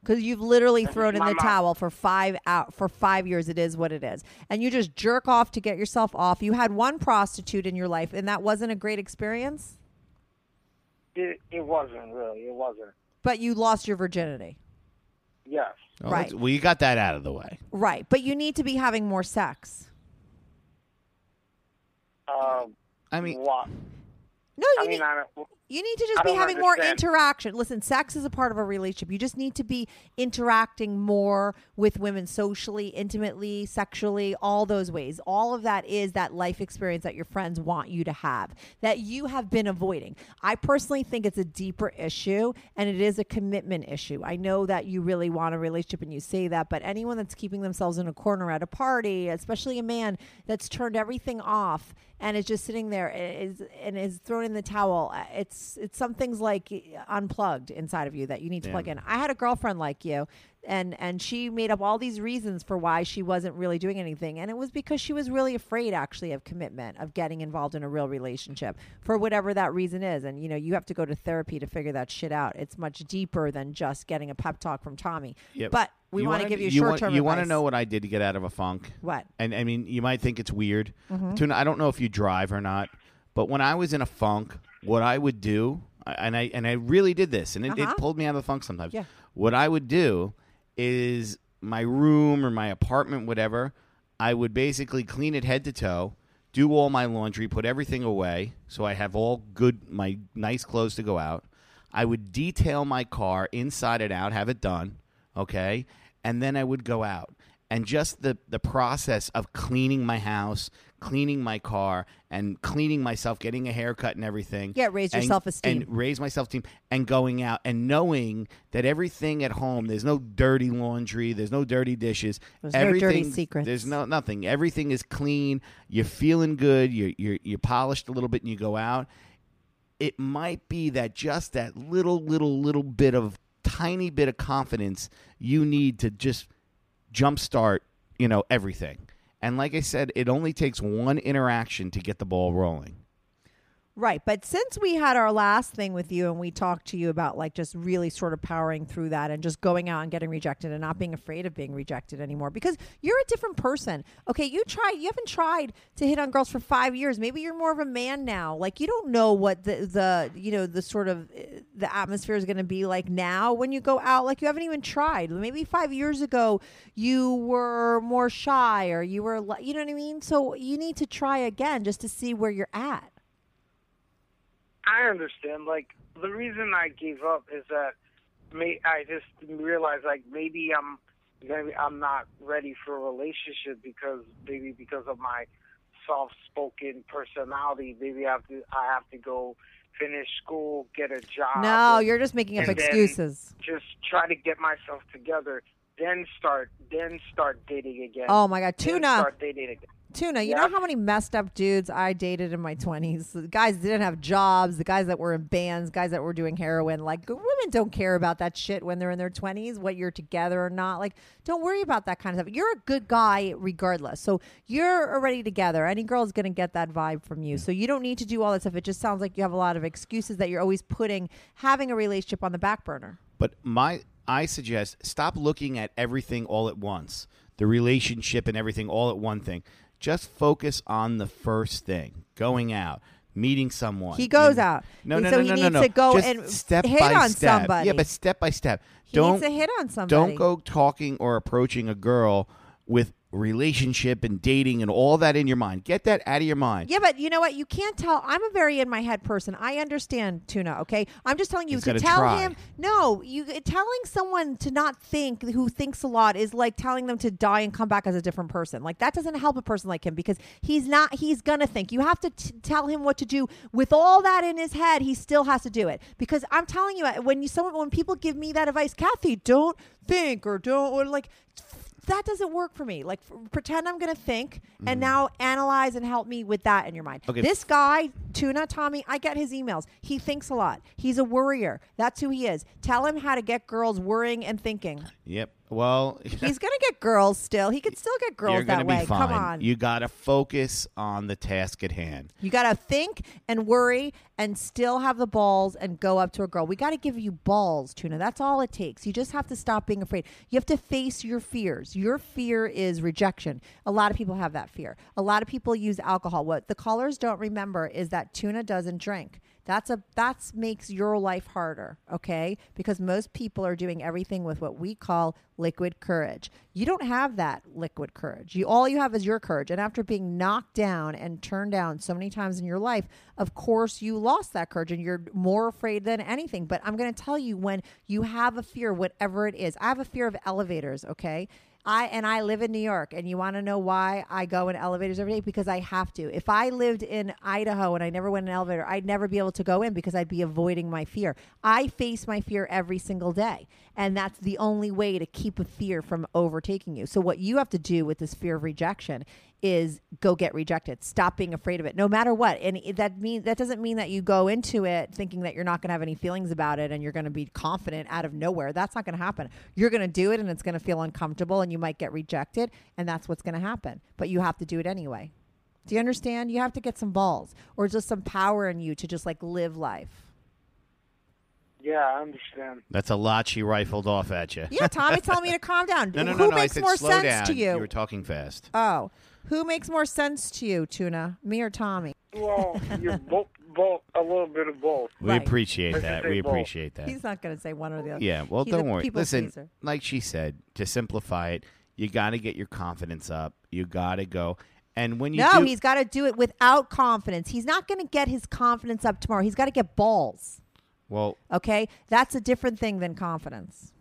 Because you've literally thrown in the mouth. towel for five out for five years. It is what it is. And you just jerk off to get yourself off. You had one prostitute in your life, and that wasn't a great experience? It, it wasn't, really. It wasn't. But you lost your virginity. Yes. Oh, right. Well, you got that out of the way. Right. But you need to be having more sex. Um, I mean. What? No, you, I mean, need, you need to just be having understand. more interaction. Listen, sex is a part of a relationship. You just need to be interacting more with women socially, intimately, sexually, all those ways. All of that is that life experience that your friends want you to have, that you have been avoiding. I personally think it's a deeper issue, and it is a commitment issue. I know that you really want a relationship and you say that, but anyone that's keeping themselves in a corner at a party, especially a man that's turned everything off and is just sitting there and is, and is thrown in the towel, it's it's some things like unplugged inside of you that you need to Damn. plug in. I had a girlfriend like you, and and she made up all these reasons for why she wasn't really doing anything, and it was because she was really afraid, actually, of commitment, of getting involved in a real relationship, for whatever that reason is. And you know, you have to go to therapy to figure that shit out. It's much deeper than just getting a pep talk from Tommy. Yep. But we want to give you, you short-term advice. You want to know what I did to get out of a funk? What? And I mean, you might think it's weird. Mm-hmm. Tuna, I don't know if you drive or not, but when I was in a funk, what I would do, and I and I really did this, and it, uh-huh. it pulled me out of the funk sometimes. Yeah. What I would do is my room or my apartment, whatever, I would basically clean it head to toe, do all my laundry, put everything away, so I have all good, my nice clothes to go out. I would detail my car inside and out, have it done, okay? And then I would go out. And just the, the process of cleaning my house, cleaning my car, and cleaning myself, getting a haircut and everything. Yeah, raise your self-esteem. And raise my self-esteem and going out and knowing that everything at home, there's no dirty laundry, there's no dirty dishes. There's no dirty secrets. There's no nothing. Everything is clean. You're feeling good. You're, you're, you're polished a little bit and you go out. It might be that just that little, little, little bit of tiny bit of confidence you need to just jumpstart, you know, everything. And like I said, it only takes one interaction to get the ball rolling. Right. But since we had our last thing with you and we talked to you about like just really sort of powering through that and just going out and getting rejected and not being afraid of being rejected anymore, because you're a different person. Okay. You tried, you haven't tried to hit on girls for five years. Maybe you're more of a man now. Like you don't know what the, the you know, the sort of the atmosphere is going to be like now when you go out. Like you haven't even tried. Maybe five years ago you were more shy or you were, you know what I mean? So you need to try again just to see where you're at. I understand. Like, the reason I gave up is that may, I just realized, like, maybe I'm maybe I'm not ready for a relationship because maybe because of my soft-spoken personality. Maybe I have to I have to go finish school, get a job. No, and, you're just making up excuses. Just try to get myself together, then start then start dating again. Oh, my God. Tuna. Start dating again. Tuna, you yep. know how many messed up dudes I dated in my twenties? The guys didn't have jobs. The guys that were in bands, guys that were doing heroin. Like, women don't care about that shit when they're in their twenties, what you're together or not. Like, don't worry about that kind of stuff. You're a good guy regardless. So you're already together. Any girl is going to get that vibe from you. So you don't need to do all that stuff. It just sounds like you have a lot of excuses that you're always putting having a relationship on the back burner. But my, I suggest stop looking at everything all at once. The relationship and everything all at one thing. Just focus on the first thing, going out, meeting someone. He goes and, out. No, no, no, no, no. So he needs to go and hit on somebody. Yeah, but step by step. He needs to hit on somebody. Don't go talking or approaching a girl with relationship and dating and all that in your mind. Get that out of your mind. Yeah, but you know what? You can't tell. I'm a very in my head person. I understand, Tuna, okay? I'm just telling you to tell try. him. No, you telling someone to not think, who thinks a lot, is like telling them to die and come back as a different person. Like, that doesn't help a person like him, because he's not, he's gonna think. You have to t- tell him what to do. With all that in his head, he still has to do it. Because I'm telling you, when you someone when people give me that advice, Kathy, don't think or don't, or like, that doesn't work for me. Like, f- pretend I'm going to think and mm. now analyze and help me with that in your mind. Okay. This guy, Tuna, Tommy, I get his emails. He thinks a lot. He's a worrier. That's who he is. Tell him how to get girls worrying and thinking. Yep. Well, he's going to get girls still. He could still get girls that way. Fine. Come on. You got to focus on the task at hand. You got to think and worry and still have the balls and go up to a girl. We got to give you balls, Tuna. That's all it takes. You just have to stop being afraid. You have to face your fears. Your fear is rejection. A lot of people have that fear. A lot of people use alcohol. What the callers don't remember is that Tuna doesn't drink. That's a that's makes your life harder, okay? Because most people are doing everything with what we call liquid courage. You don't have that liquid courage. You all you have is your courage. And after being knocked down and turned down so many times in your life, of course you lost that courage and you're more afraid than anything. But I'm going to tell you, when you have a fear, whatever it is, I have a fear of elevators, okay? I and I live in New York, and you want to know why I go in elevators every day? Because I have to. If I lived in Idaho and I never went in an elevator, I'd never be able to go in because I'd be avoiding my fear. I face my fear every single day, and that's the only way to keep a fear from overtaking you. So what you have to do with this fear of rejection is go get rejected. Stop being afraid of it, no matter what. And that mean that doesn't mean that you go into it thinking that you're not going to have any feelings about it and you're going to be confident out of nowhere. That's not going to happen. You're going to do it, and it's going to feel uncomfortable, and you might get rejected, and that's what's going to happen. But you have to do it anyway. Do you understand? You have to get some balls or just some power in you to just like live life. Yeah, I understand. That's a lot she rifled off at you. Yeah, Tommy, telling me to calm down. No, no, no, Who no, makes I said, more slow sense down. to you? You were talking fast. Oh. Who makes more sense to you, Tuna? Me or Tommy? Well, you're both, both a little bit of both. We right. appreciate that. We both. appreciate that. He's not going to say one or the other. Yeah, well, He's don't worry. Listen, pleaser. Like she said, to simplify it, you got to get your confidence up. You got to go. And when you No, do- he's got to do it without confidence. He's not going to get his confidence up tomorrow. He's got to get balls. Well, okay, that's a different thing than confidence.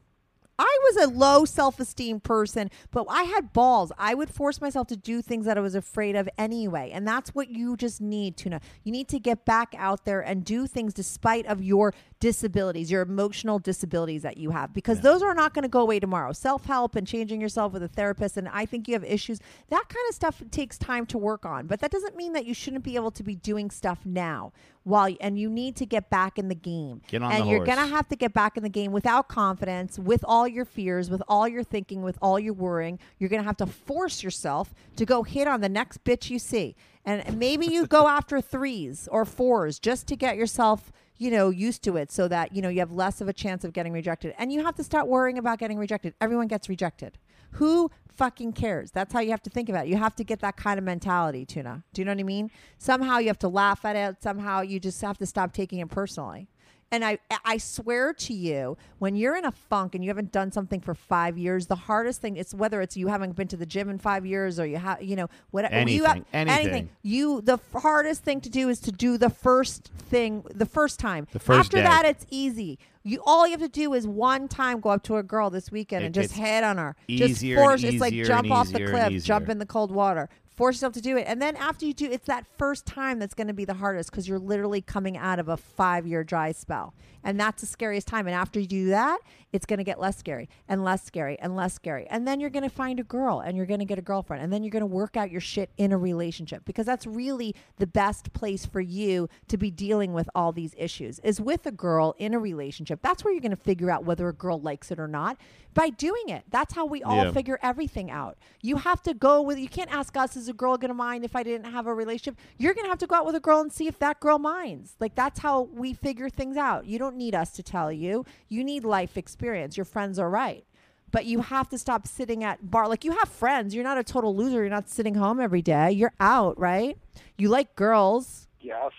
I was a low self-esteem person, but I had balls. I would force myself to do things that I was afraid of anyway, and that's what you just need, Tuna. You need to get back out there and do things despite of your disabilities, your emotional disabilities that you have, because yeah. those are not going to go away tomorrow. Self-help and changing yourself with a therapist, and I think you have issues. That kind of stuff takes time to work on, but that doesn't mean that you shouldn't be able to be doing stuff now. While and you need to get back in the game. Get on and the you're horse. Gonna have to get back in the game without confidence, with all your fears, with all your thinking, with all your worrying. You're gonna have to force yourself to go hit on the next bitch you see. And maybe you go after threes or fours just to get yourself, you know, used to it so that, you know, you have less of a chance of getting rejected. And you have to start worrying about getting rejected. Everyone gets rejected. Who fucking cares? That's how you have to think about it. You have to get that kind of mentality, Tuna. Do you know what I mean? Somehow you have to laugh at it. Somehow you just have to stop taking it personally. And I I swear to you, when you're in a funk and you haven't done something for five years, the hardest thing is whether it's you haven't been to the gym in five years or you have, you know, whatever. Anything, you ha- anything. anything. You, the f- hardest thing to do is to do the first thing, the first time. The first After day. that, it's easy. You all you have to do is one time go up to a girl this weekend it, and just hit on her. Easier just force, and easier It's like jump off the cliff, jump in the cold water. Force yourself to do it. And then after you do, it's that first time that's going to be the hardest because you're literally coming out of a five-year dry spell. And that's the scariest time. And after you do that, it's going to get less scary and less scary and less scary. And then you're going to find a girl and you're going to get a girlfriend. And then you're going to work out your shit in a relationship, because that's really the best place for you to be dealing with all these issues is with a girl in a relationship. That's where you're going to figure out whether a girl likes it or not by doing it. That's how we all yeah. figure everything out. You have to go with, you can't ask us, is a girl going to mind if I didn't have a relationship? You're going to have to go out with a girl and see if that girl minds. Like, that's how we figure things out. You don't need us to tell you. You need life experience. Your friends are right. But you have to stop sitting at bar. Like, you have friends. You're not a total loser. You're not sitting home every day. You're out, right? You like girls. Yes.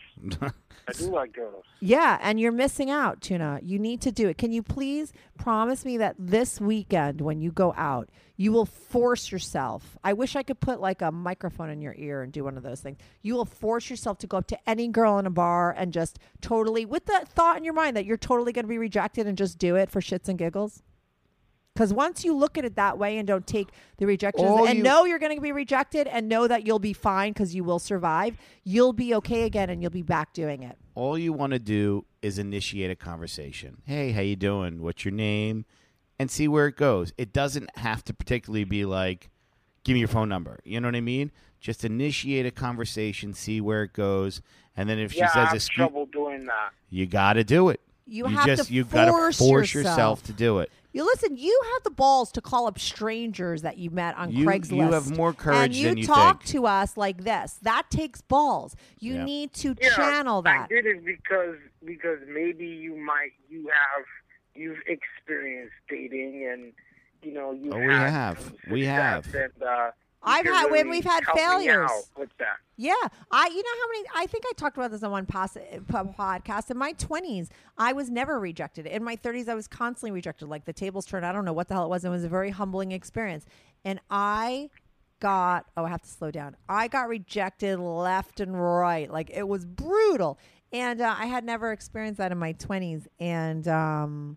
I do like girls. Yeah, and you're missing out, Tuna. You need to do it. Can you please promise me that this weekend when you go out, you will force yourself? I wish I could put like a microphone in your ear and do one of those things. You will force yourself to go up to any girl in a bar and just totally, with the thought in your mind that you're totally going to be rejected, and just do it for shits and giggles? Because once you look at it that way and don't take the rejection and you know you're going to be rejected and know that you'll be fine because you will survive, you'll be okay again and you'll be back doing it. All you want to do is initiate a conversation. Hey, how you doing? What's your name? And see where it goes. It doesn't have to particularly be like, give me your phone number. You know what I mean? Just initiate a conversation, see where it goes. And then if yeah, she says I'm it's trouble doing that, you got to do it. You, you have just, to you force, gotta force yourself. yourself to do it. You listen, you have the balls to call up strangers that you met on you, Craigslist. You have more courage you than you think. And you talk to us like this. That takes balls. You yeah. need to yeah, channel that. I did it because because maybe you might you have you've experienced dating and you know you oh, have we have we have. And, uh, I've had really when we've had failures. With that. Yeah, I you know how many I think I talked about this on one pos- podcast. In my twenties, I was never rejected. In my thirties, I was constantly rejected. Like the tables turned. I don't know what the hell it was. It was a very humbling experience, and I got oh I have to slow down. I got rejected left and right. Like it was brutal, and uh, I had never experienced that in my twenties. And um,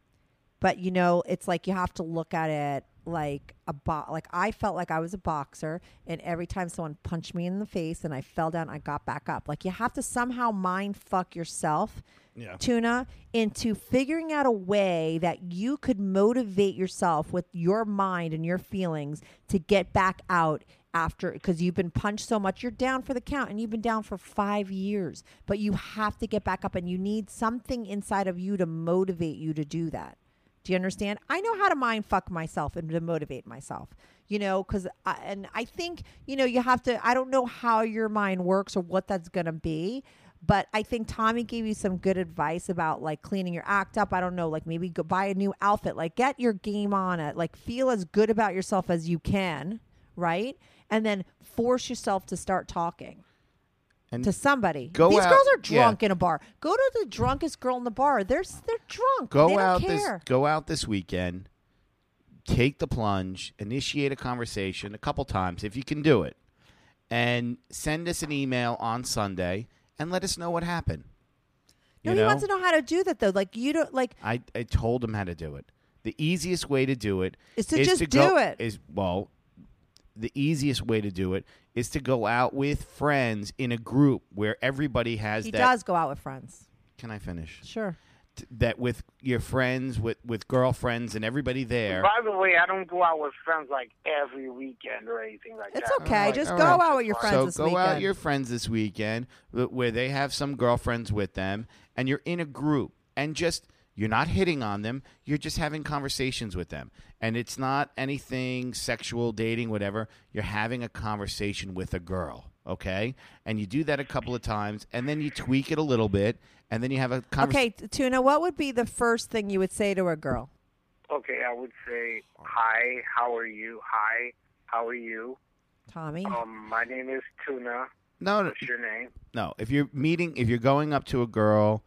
but you know, it's like you have to look at it. Like a bo- like I felt like I was a boxer, and every time someone punched me in the face and I fell down, I got back up. Like you have to somehow mind fuck yourself, yeah. Tuna, into figuring out a way that you could motivate yourself with your mind and your feelings to get back out after, because you've been punched so much, you're down for the count, and you've been down for five years. But you have to get back up, and you need something inside of you to motivate you to do that. Do you understand? I know how to mind fuck myself and to motivate myself, you know, because and I think, you know, you have to I don't know how your mind works or what that's going to be. But I think Tommy gave you some good advice about like cleaning your act up. I don't know, like maybe go buy a new outfit, like get your game on it, like feel as good about yourself as you can. Right. And then force yourself to start talking. And to somebody. Go These out, girls are drunk yeah. in a bar. Go to the drunkest girl in the bar. They're they're drunk. Go they out don't care. This go out this weekend. Take the plunge. Initiate a conversation a couple times if you can do it. And send us an email on Sunday and let us know what happened. You no, know? He wants to know how to do that though. Like you don't like I, I told him how to do it. The easiest way to do it is to is just to do go, it. Is well The easiest way to do it is to go out with friends in a group where everybody has he that. He does go out with friends. Can I finish? Sure. T- that with your friends, with, with girlfriends and everybody there. By the way, I don't go out with friends like every weekend or anything like it's that. It's okay. Like, just go right. out with your friends so this weekend. So go out with your friends this weekend where they have some girlfriends with them, and you're in a group and just... You're not hitting on them. You're just having conversations with them. And it's not anything sexual, dating, whatever. You're having a conversation with a girl, okay? And you do that a couple of times, and then you tweak it a little bit, and then you have a conversation. Okay, Tuna, what would be the first thing you would say to a girl? Okay, I would say, hi, how are you? Hi, how are you? Tommy? Um, my name is Tuna. No, What's your name? No, if you're meeting, if you're going up to a girl...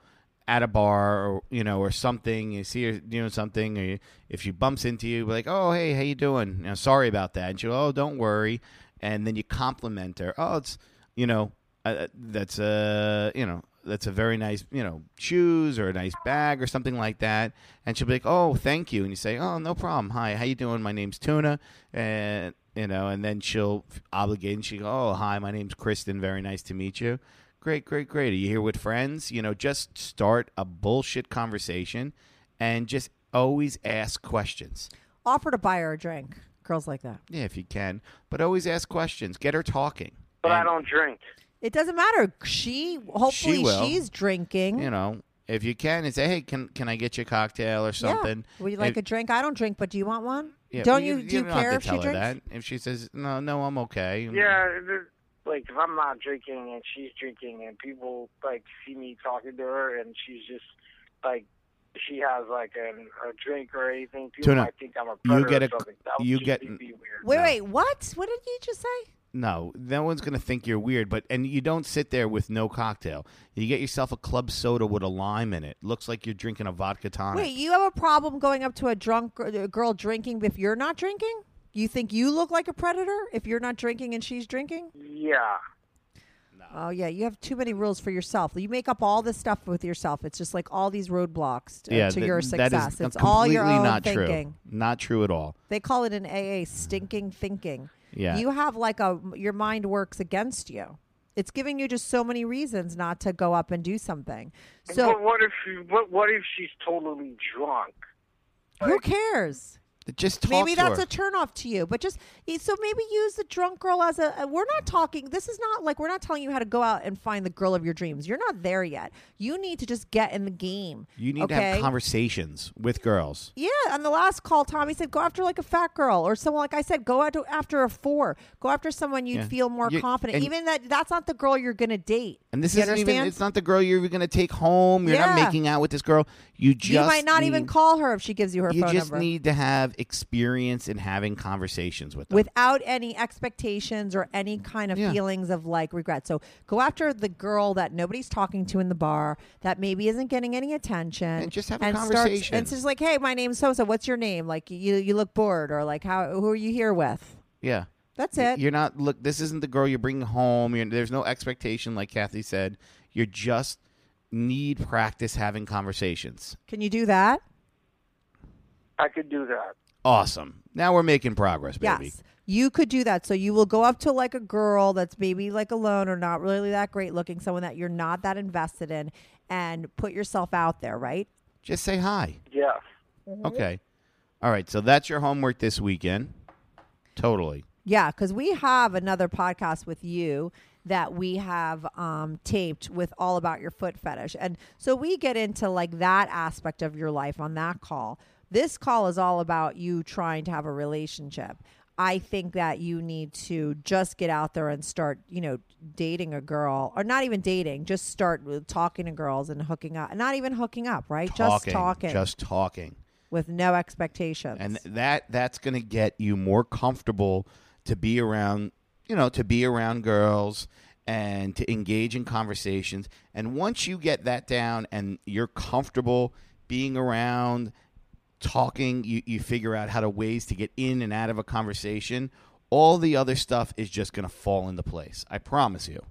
at a bar or, you know, or something, you see her doing you know, something, or you, if she bumps into you, be like, oh, hey, how you doing? You know, sorry about that. And she'll, oh, don't worry. And then you compliment her. Oh, it's, you know, uh, that's, uh, you know, that's a very nice, you know, shoes or a nice bag or something like that. And she'll be like, oh, thank you. And you say, oh, no problem. Hi, how you doing? My name's Tuna. And, you know, and then she'll obligate and she'll go, oh, hi, my name's Kristen. Very nice to meet you. Great, great, great. Are you here with friends? You know, just start a bullshit conversation and just always ask questions. Offer to buy her a drink. Girls like that. Yeah, if you can. But always ask questions. Get her talking. But and I don't drink. It doesn't matter. She hopefully she will. She's drinking. You know, if you can, and say, hey, can can I get you a cocktail or something? Yeah. Would you like if, a drink? I don't drink, but do you want one? Yeah, don't well, you, you do you, you care if she drinks? That. If she says no, no, I'm okay. Yeah, like if I'm not drinking and she's drinking, and people like see me talking to her, and she's just like she has like an, a drink or anything, people Tuna, might think I'm a predator you get or something. That would you get, be weird. Wait, no. wait, what? What did you just say? No, no one's going to think you're weird, but and you don't sit there with no cocktail. You get yourself a club soda with a lime in it. Looks like you're drinking a vodka tonic. Wait, you have a problem going up to a drunk girl drinking if you're not drinking? You think you look like a predator if you're not drinking and she's drinking? Yeah. No. Oh, yeah, you have too many rules for yourself. You make up all this stuff with yourself. It's just like all these roadblocks to, yeah, to that, your success. That is it's all your own not thinking. True. Not true at all. They call it in A A stinking thinking. Yeah. You have like a, your mind works against you. It's giving you just so many reasons not to go up and do something. So but what if, you, what, what if she's totally drunk? Like, who cares? Just talk maybe to that's her. A turnoff to you, but just, so maybe use the drunk girl as a, we're not talking, this is not like, we're not telling you how to go out and find the girl of your dreams. You're not there yet. You need to just get in the game. You need okay? to have conversations with girls. Yeah. On the last call, Tommy said, go after like a fat girl or someone, like I said, go out to, after a four, go after someone you yeah. feel more you're, confident. Even that that's not the girl you're going to date. And this isn't even, it's not the girl you're going to take home. You're yeah. not making out with this girl. You just You might not need, even call her if she gives you her you phone number. You just need to have experience in having conversations with them. Without any expectations or any kind of yeah. feelings of like regret. So go after the girl that nobody's talking to in the bar that maybe isn't getting any attention. And just have and a conversation. Starts, and it's just like, hey, my name's so-so. What's your name? Like you, you look bored or like how, who are you here with? Yeah. That's it. You're not, look, this isn't the girl you're bringing home. You're, there's no expectation like Kathy said. You just need practice having conversations. Can you do that? I could do that. Awesome. Now we're making progress, baby. Yes, you could do that. So you will go up to like a girl that's maybe like alone or not really that great looking, someone that you're not that invested in, and put yourself out there, right? Just say hi. Yeah. Okay. All right. So that's your homework this weekend. Totally. Yeah, because we have another podcast with you that we have um, taped with all about your foot fetish. And so we get into like that aspect of your life on that call. This call is all about you trying to have a relationship. I think that you need to just get out there and start, you know, dating a girl or not even dating, just start talking to girls and hooking up, not even hooking up, right? Talking, just talking, just talking with no expectations. And that that's going to get you more comfortable to be around, you know, to be around girls and to engage in conversations. And once you get that down and you're comfortable being around talking, you, you figure out how to ways to get in and out of a conversation, all the other stuff is just going to fall into place. I promise you.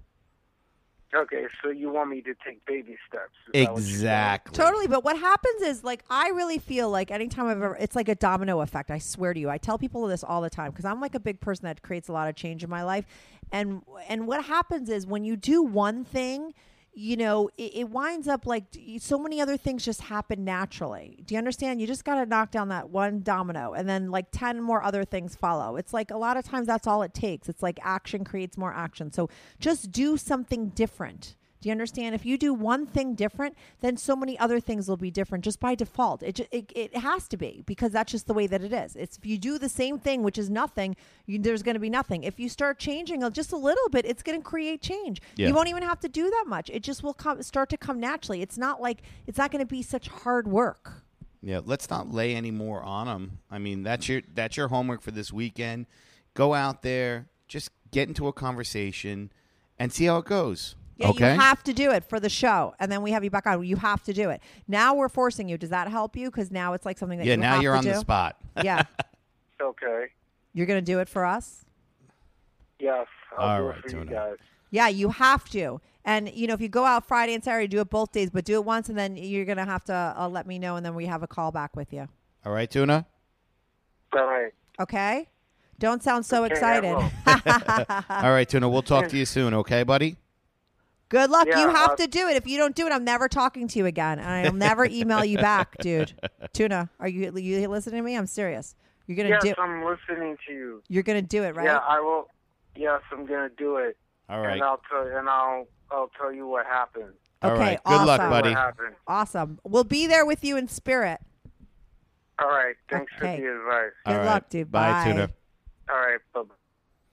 Okay, so you want me to take baby steps. Exactly. Totally, but what happens is, like, I really feel like anytime I've ever, it's like a domino effect, I swear to you. I tell people this all the time because I'm like a big person that creates a lot of change in my life. And and what happens is when you do one thing, you know, it, it winds up like so many other things just happen naturally. Do you understand? You just got to knock down that one domino and then like ten more other things follow. It's like a lot of times that's all it takes. It's like action creates more action. So just do something different. Do you understand? If you do one thing different, then so many other things will be different just by default. It just, it, it has to be because that's just the way that it is. It's if you do the same thing, which is nothing, you, there's going to be nothing. If you start changing just a little bit, it's going to create change. Yeah. You won't even have to do that much. It just will come, start to come naturally. It's not like it's not going to be such hard work. Yeah, let's not lay any more on them. I mean, that's your that's your homework for this weekend. Go out there, just get into a conversation, and see how it goes. Yeah, okay. You have to do it for the show, and then we have you back on. You have to do it. Now we're forcing you. Does that help you? Because now it's like something that yeah, you have to do. Yeah, now you're on the spot. Yeah. Okay. You're going to do it for us? Yes, I'll All do right, it for you guys. Yeah, you have to. And, you know, if you go out Friday and Saturday, do it both days, but do it once, and then you're going to have to uh, let me know, and then we have a call back with you. All right, Tuna? All right. Okay? Don't sound so okay, excited. All right, Tuna, we'll talk to you soon, okay, buddy? Good luck. Yeah, you have uh, to do it. If you don't do it, I'm never talking to you again. And I'll never email you back, dude. Tuna, are you, are you listening to me? I'm serious. You're going to yes, do it. Yes, I'm listening to you. You're going to do it, right? Yeah, I will. Yes, I'm going to do it. All right. And I'll tell, and I'll, I'll tell you what happened. Okay, all right. Good awesome. luck, buddy. Awesome. We'll be there with you in spirit. All right. Thanks okay. for the advice. Good all luck, right. dude. Bye. Bye, Tuna. All right. Bye-bye.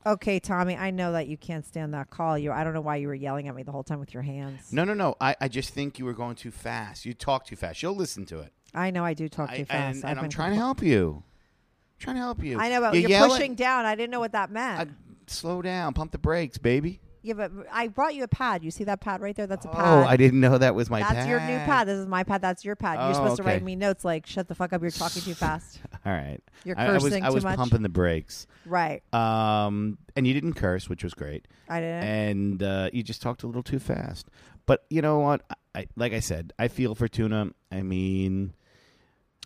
Okay, Tommy, I know that you can't stand that call. You, I don't know why you were yelling at me the whole time with your hands. No, no, no. I, I just think you were going too fast. You talk too fast. You'll listen to it. I know I do talk I, too fast. And, and I'm trying to help you. I'm trying to help you. I know, but you're, you're pushing down. I didn't know what that meant. I, slow down. Pump the brakes, baby. Yeah, but I brought you a pad. You see that pad right there? That's a oh, pad. Oh, I didn't know that was my That's pad. That's your new pad. This is my pad. That's your pad. Oh, you're supposed okay. to write me notes like, shut the fuck up. You're talking too fast. All right. You're cursing I, I was, too much. I was much. pumping the brakes. Right. Um, and you didn't curse, which was great. I didn't. And uh, you just talked a little too fast. But you know what? I, I Like I said, I feel for Tuna. I mean...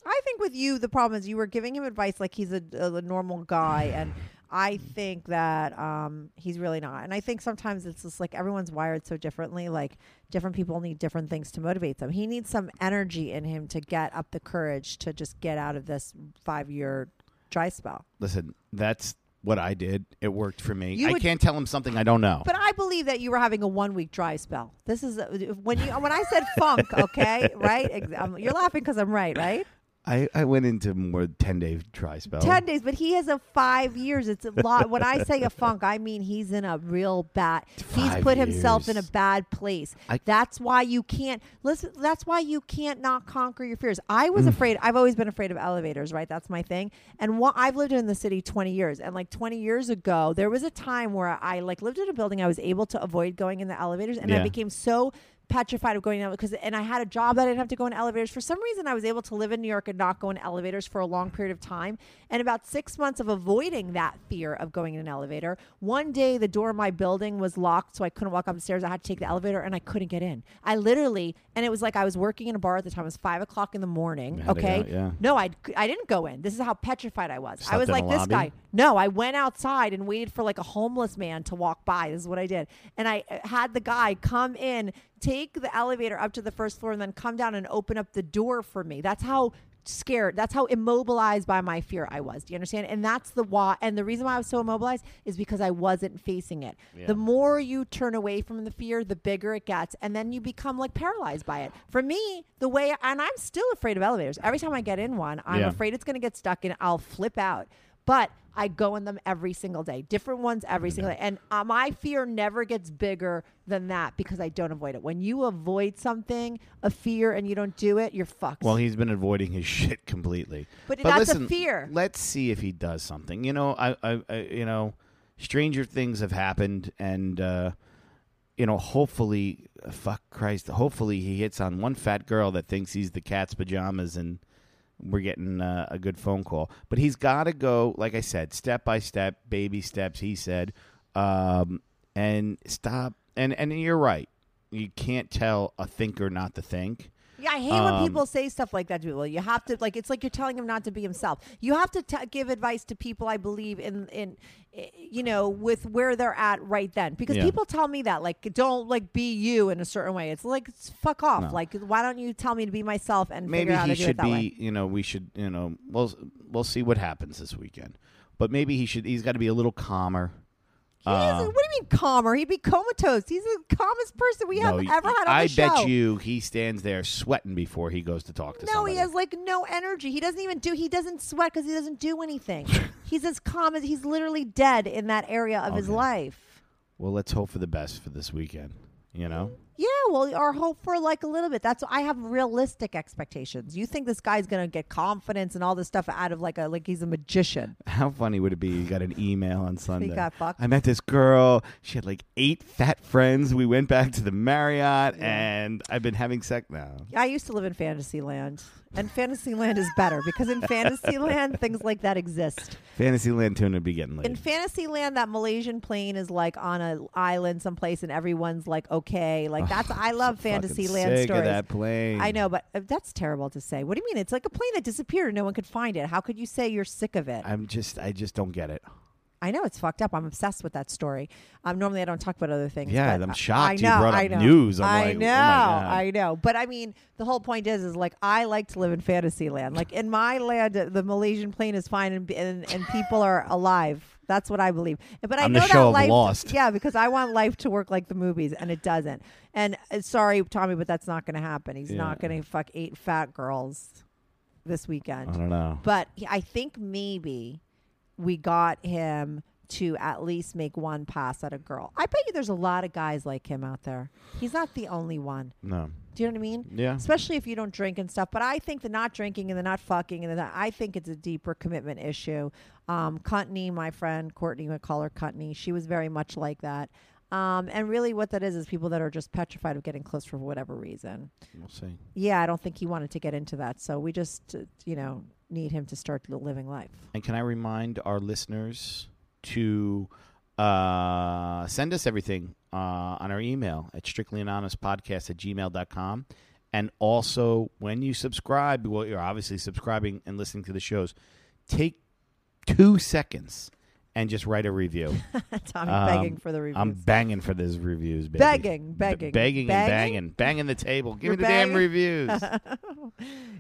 I think with you, the problem is you were giving him advice like he's a, a normal guy and... I think that um, he's really not. And I think sometimes it's just like everyone's wired so differently. Like different people need different things to motivate them. He needs some energy in him to get up the courage to just get out of this five-year dry spell. Listen, that's what I did. It worked for me. You I would, can't tell him something I don't know. But I believe that you were having a one-week dry spell. This is when you when I said funk, okay, right? You're laughing because I'm right, right? I, I went into more ten-day try spell. Ten days, but he has a five years. It's a lot. When I say a funk, I mean he's in a real bad. Five he's put years. himself in a bad place. I, that's why you can't listen. That's why you can't not conquer your fears. I was mm. afraid. I've always been afraid of elevators. Right, that's my thing. And what, I've lived in the city twenty years, and like twenty years ago, there was a time where I like lived in a building I was able to avoid going in the elevators, and yeah. I became so. petrified of going out because, and I had a job that I didn't have to go in elevators. For some reason, I was able to live in New York and not go in elevators for a long period of time. And about six months of avoiding that fear of going in an elevator, one day the door of my building was locked, so I couldn't walk upstairs. I had to take the elevator, and I couldn't get in. I literally, and it was like I was working in a bar at the time. It was five o'clock in the morning. Okay, out, yeah. no, I I didn't go in. This is how petrified I was. Slept I was like this lobby? guy. No, I went outside and waited for like a homeless man to walk by. This is what I did, and I had the guy come in. Take the elevator up to the first floor and then come down and open up the door for me. That's how scared, that's how immobilized by my fear I was. Do you understand? And that's the why. And the reason why I was so immobilized is because I wasn't facing it. Yeah. The more you turn away from the fear, the bigger it gets. And then you become like paralyzed by it. For me, the way, and I'm still afraid of elevators. Every time I get in one, I'm yeah. afraid it's going to get stuck and I'll flip out. But I go in them every single day, different ones every single day. And uh, my fear never gets bigger than that because I don't avoid it. When you avoid something, a fear, and you don't do it, you're fucked. Well, he's been avoiding his shit completely. But, but that's listen, a fear. Let's see if he does something. You know, I, I, I you know, stranger things have happened. And, uh, you know, hopefully, fuck Christ, hopefully he hits on one fat girl that thinks he's the cat's pajamas and... We're getting uh, a good phone call. But he's got to go, like I said, step by step, baby steps, he said. Um, and stop. And, and you're right. You can't tell a thinker not to think. Yeah, I hate um, when people say stuff like that to people. You have to, like, it's like you're telling him not to be himself. You have to t- give advice to people, I believe, in, in you know, with where they're at right then. Because yeah. people tell me that, like, don't, like, be you in a certain way. It's like, it's fuck off. No. Like, why don't you tell me to be myself and maybe figure out how to do it that way? Maybe he should be, you know, we should, you know, we'll, we'll see what happens this weekend. But maybe he should, he's got to be a little calmer. He uh, is, what do you mean calmer? He'd be comatose. He's the calmest person we no, have ever had on I the show. I bet you he stands there sweating before he goes to talk to no, somebody. No, he has like no energy. He doesn't even do, he doesn't sweat because he doesn't do anything. He's as calm as, he's literally dead in that area of okay. his life. Well, let's hope for the best for this weekend, you know? Yeah, well, or hope for like a little bit. That's what I have, realistic expectations. You think this guy's going to get confidence and all this stuff out of like a, like he's a magician. How funny would it be? You got an email on Sunday. He got fucked. I met this girl. She had like eight fat friends. We went back to the Marriott yeah. and I've been having sex now. I used to live in Fantasyland, and Fantasyland is better because in Fantasyland, things like that exist. Fantasyland Tuna would be getting laid. In Fantasyland, that Malaysian plane is like on an island someplace and everyone's like, okay, like, That's I love Fantasyland stories. Of that plane. I know, but uh, that's terrible to say. What do you mean? It's like a plane that disappeared and no one could find it. How could you say you're sick of it? I'm just, I just don't get it. I know, it's fucked up. I'm obsessed with that story. Um, normally I don't talk about other things. Yeah, but I'm shocked I, I you know, brought up I know. news. I'm I like, know, oh my God. I know. But I mean, the whole point is, is like I like to live in Fantasyland. Like in my land, the Malaysian plane is fine and and, and people are alive. That's what I believe. But I I'm know the show that of life, Lost. Yeah, because I want life to work like the movies, and it doesn't. And uh, sorry, Tommy, but that's not going to happen. He's yeah. not going to fuck eight fat girls this weekend. I don't know. But I think maybe we got him to at least make one pass at a girl. I bet you there's a lot of guys like him out there. He's not the only one. No. Do you know what I mean? Yeah. Especially if you don't drink and stuff. But I think the not drinking and the not fucking and the not, I think it's a deeper commitment issue. Um, Cutney, my friend, Courtney, we call her Cutney. She was very much like that. Um, and really what that is is people that are just petrified of getting close for whatever reason. We'll see. Yeah, I don't think he wanted to get into that. So we just, uh, you know, need him to start living life. And can I remind our listeners to uh, send us everything uh, on our email at strictly anonymous podcast at gmail dot com. And also, when you subscribe, well, you're obviously subscribing and listening to the shows, take two seconds and just write a review. Tommy um, begging for the reviews. I'm banging for those reviews, baby. Begging, begging. B- begging, begging and banging. Banging the table. Give You're me the banging. damn reviews.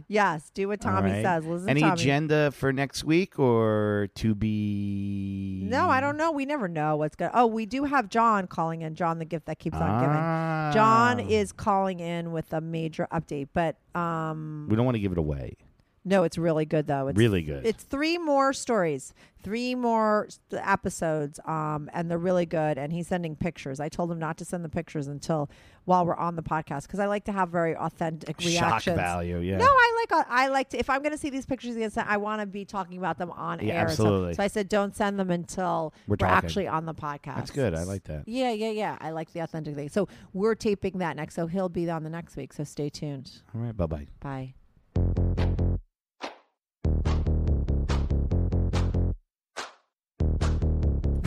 Yes, do what Tommy right. says. Listen, Any Tommy. agenda for next week or to be? No, I don't know. We never know what's going to. Oh, we do have John calling in. John, the gift that keeps on ah. giving. John is calling in with a major update, but um, we don't want to give it away. No, it's really good, though. It's really good. It's three more stories, three more st- episodes, um, and they're really good. And he's sending pictures. I told him not to send the pictures until while we're on the podcast because I like to have very authentic reactions. Shock value, yeah. No, I like I like to, if I'm going to see these pictures again, I want to be talking about them on yeah, air. Absolutely. So I said, don't send them until we're, we're actually on the podcast. That's good. I like that. Yeah, yeah, yeah. I like the authentic thing. So we're taping that next. So he'll be on the next week. So stay tuned. All right. Bye-bye. Bye.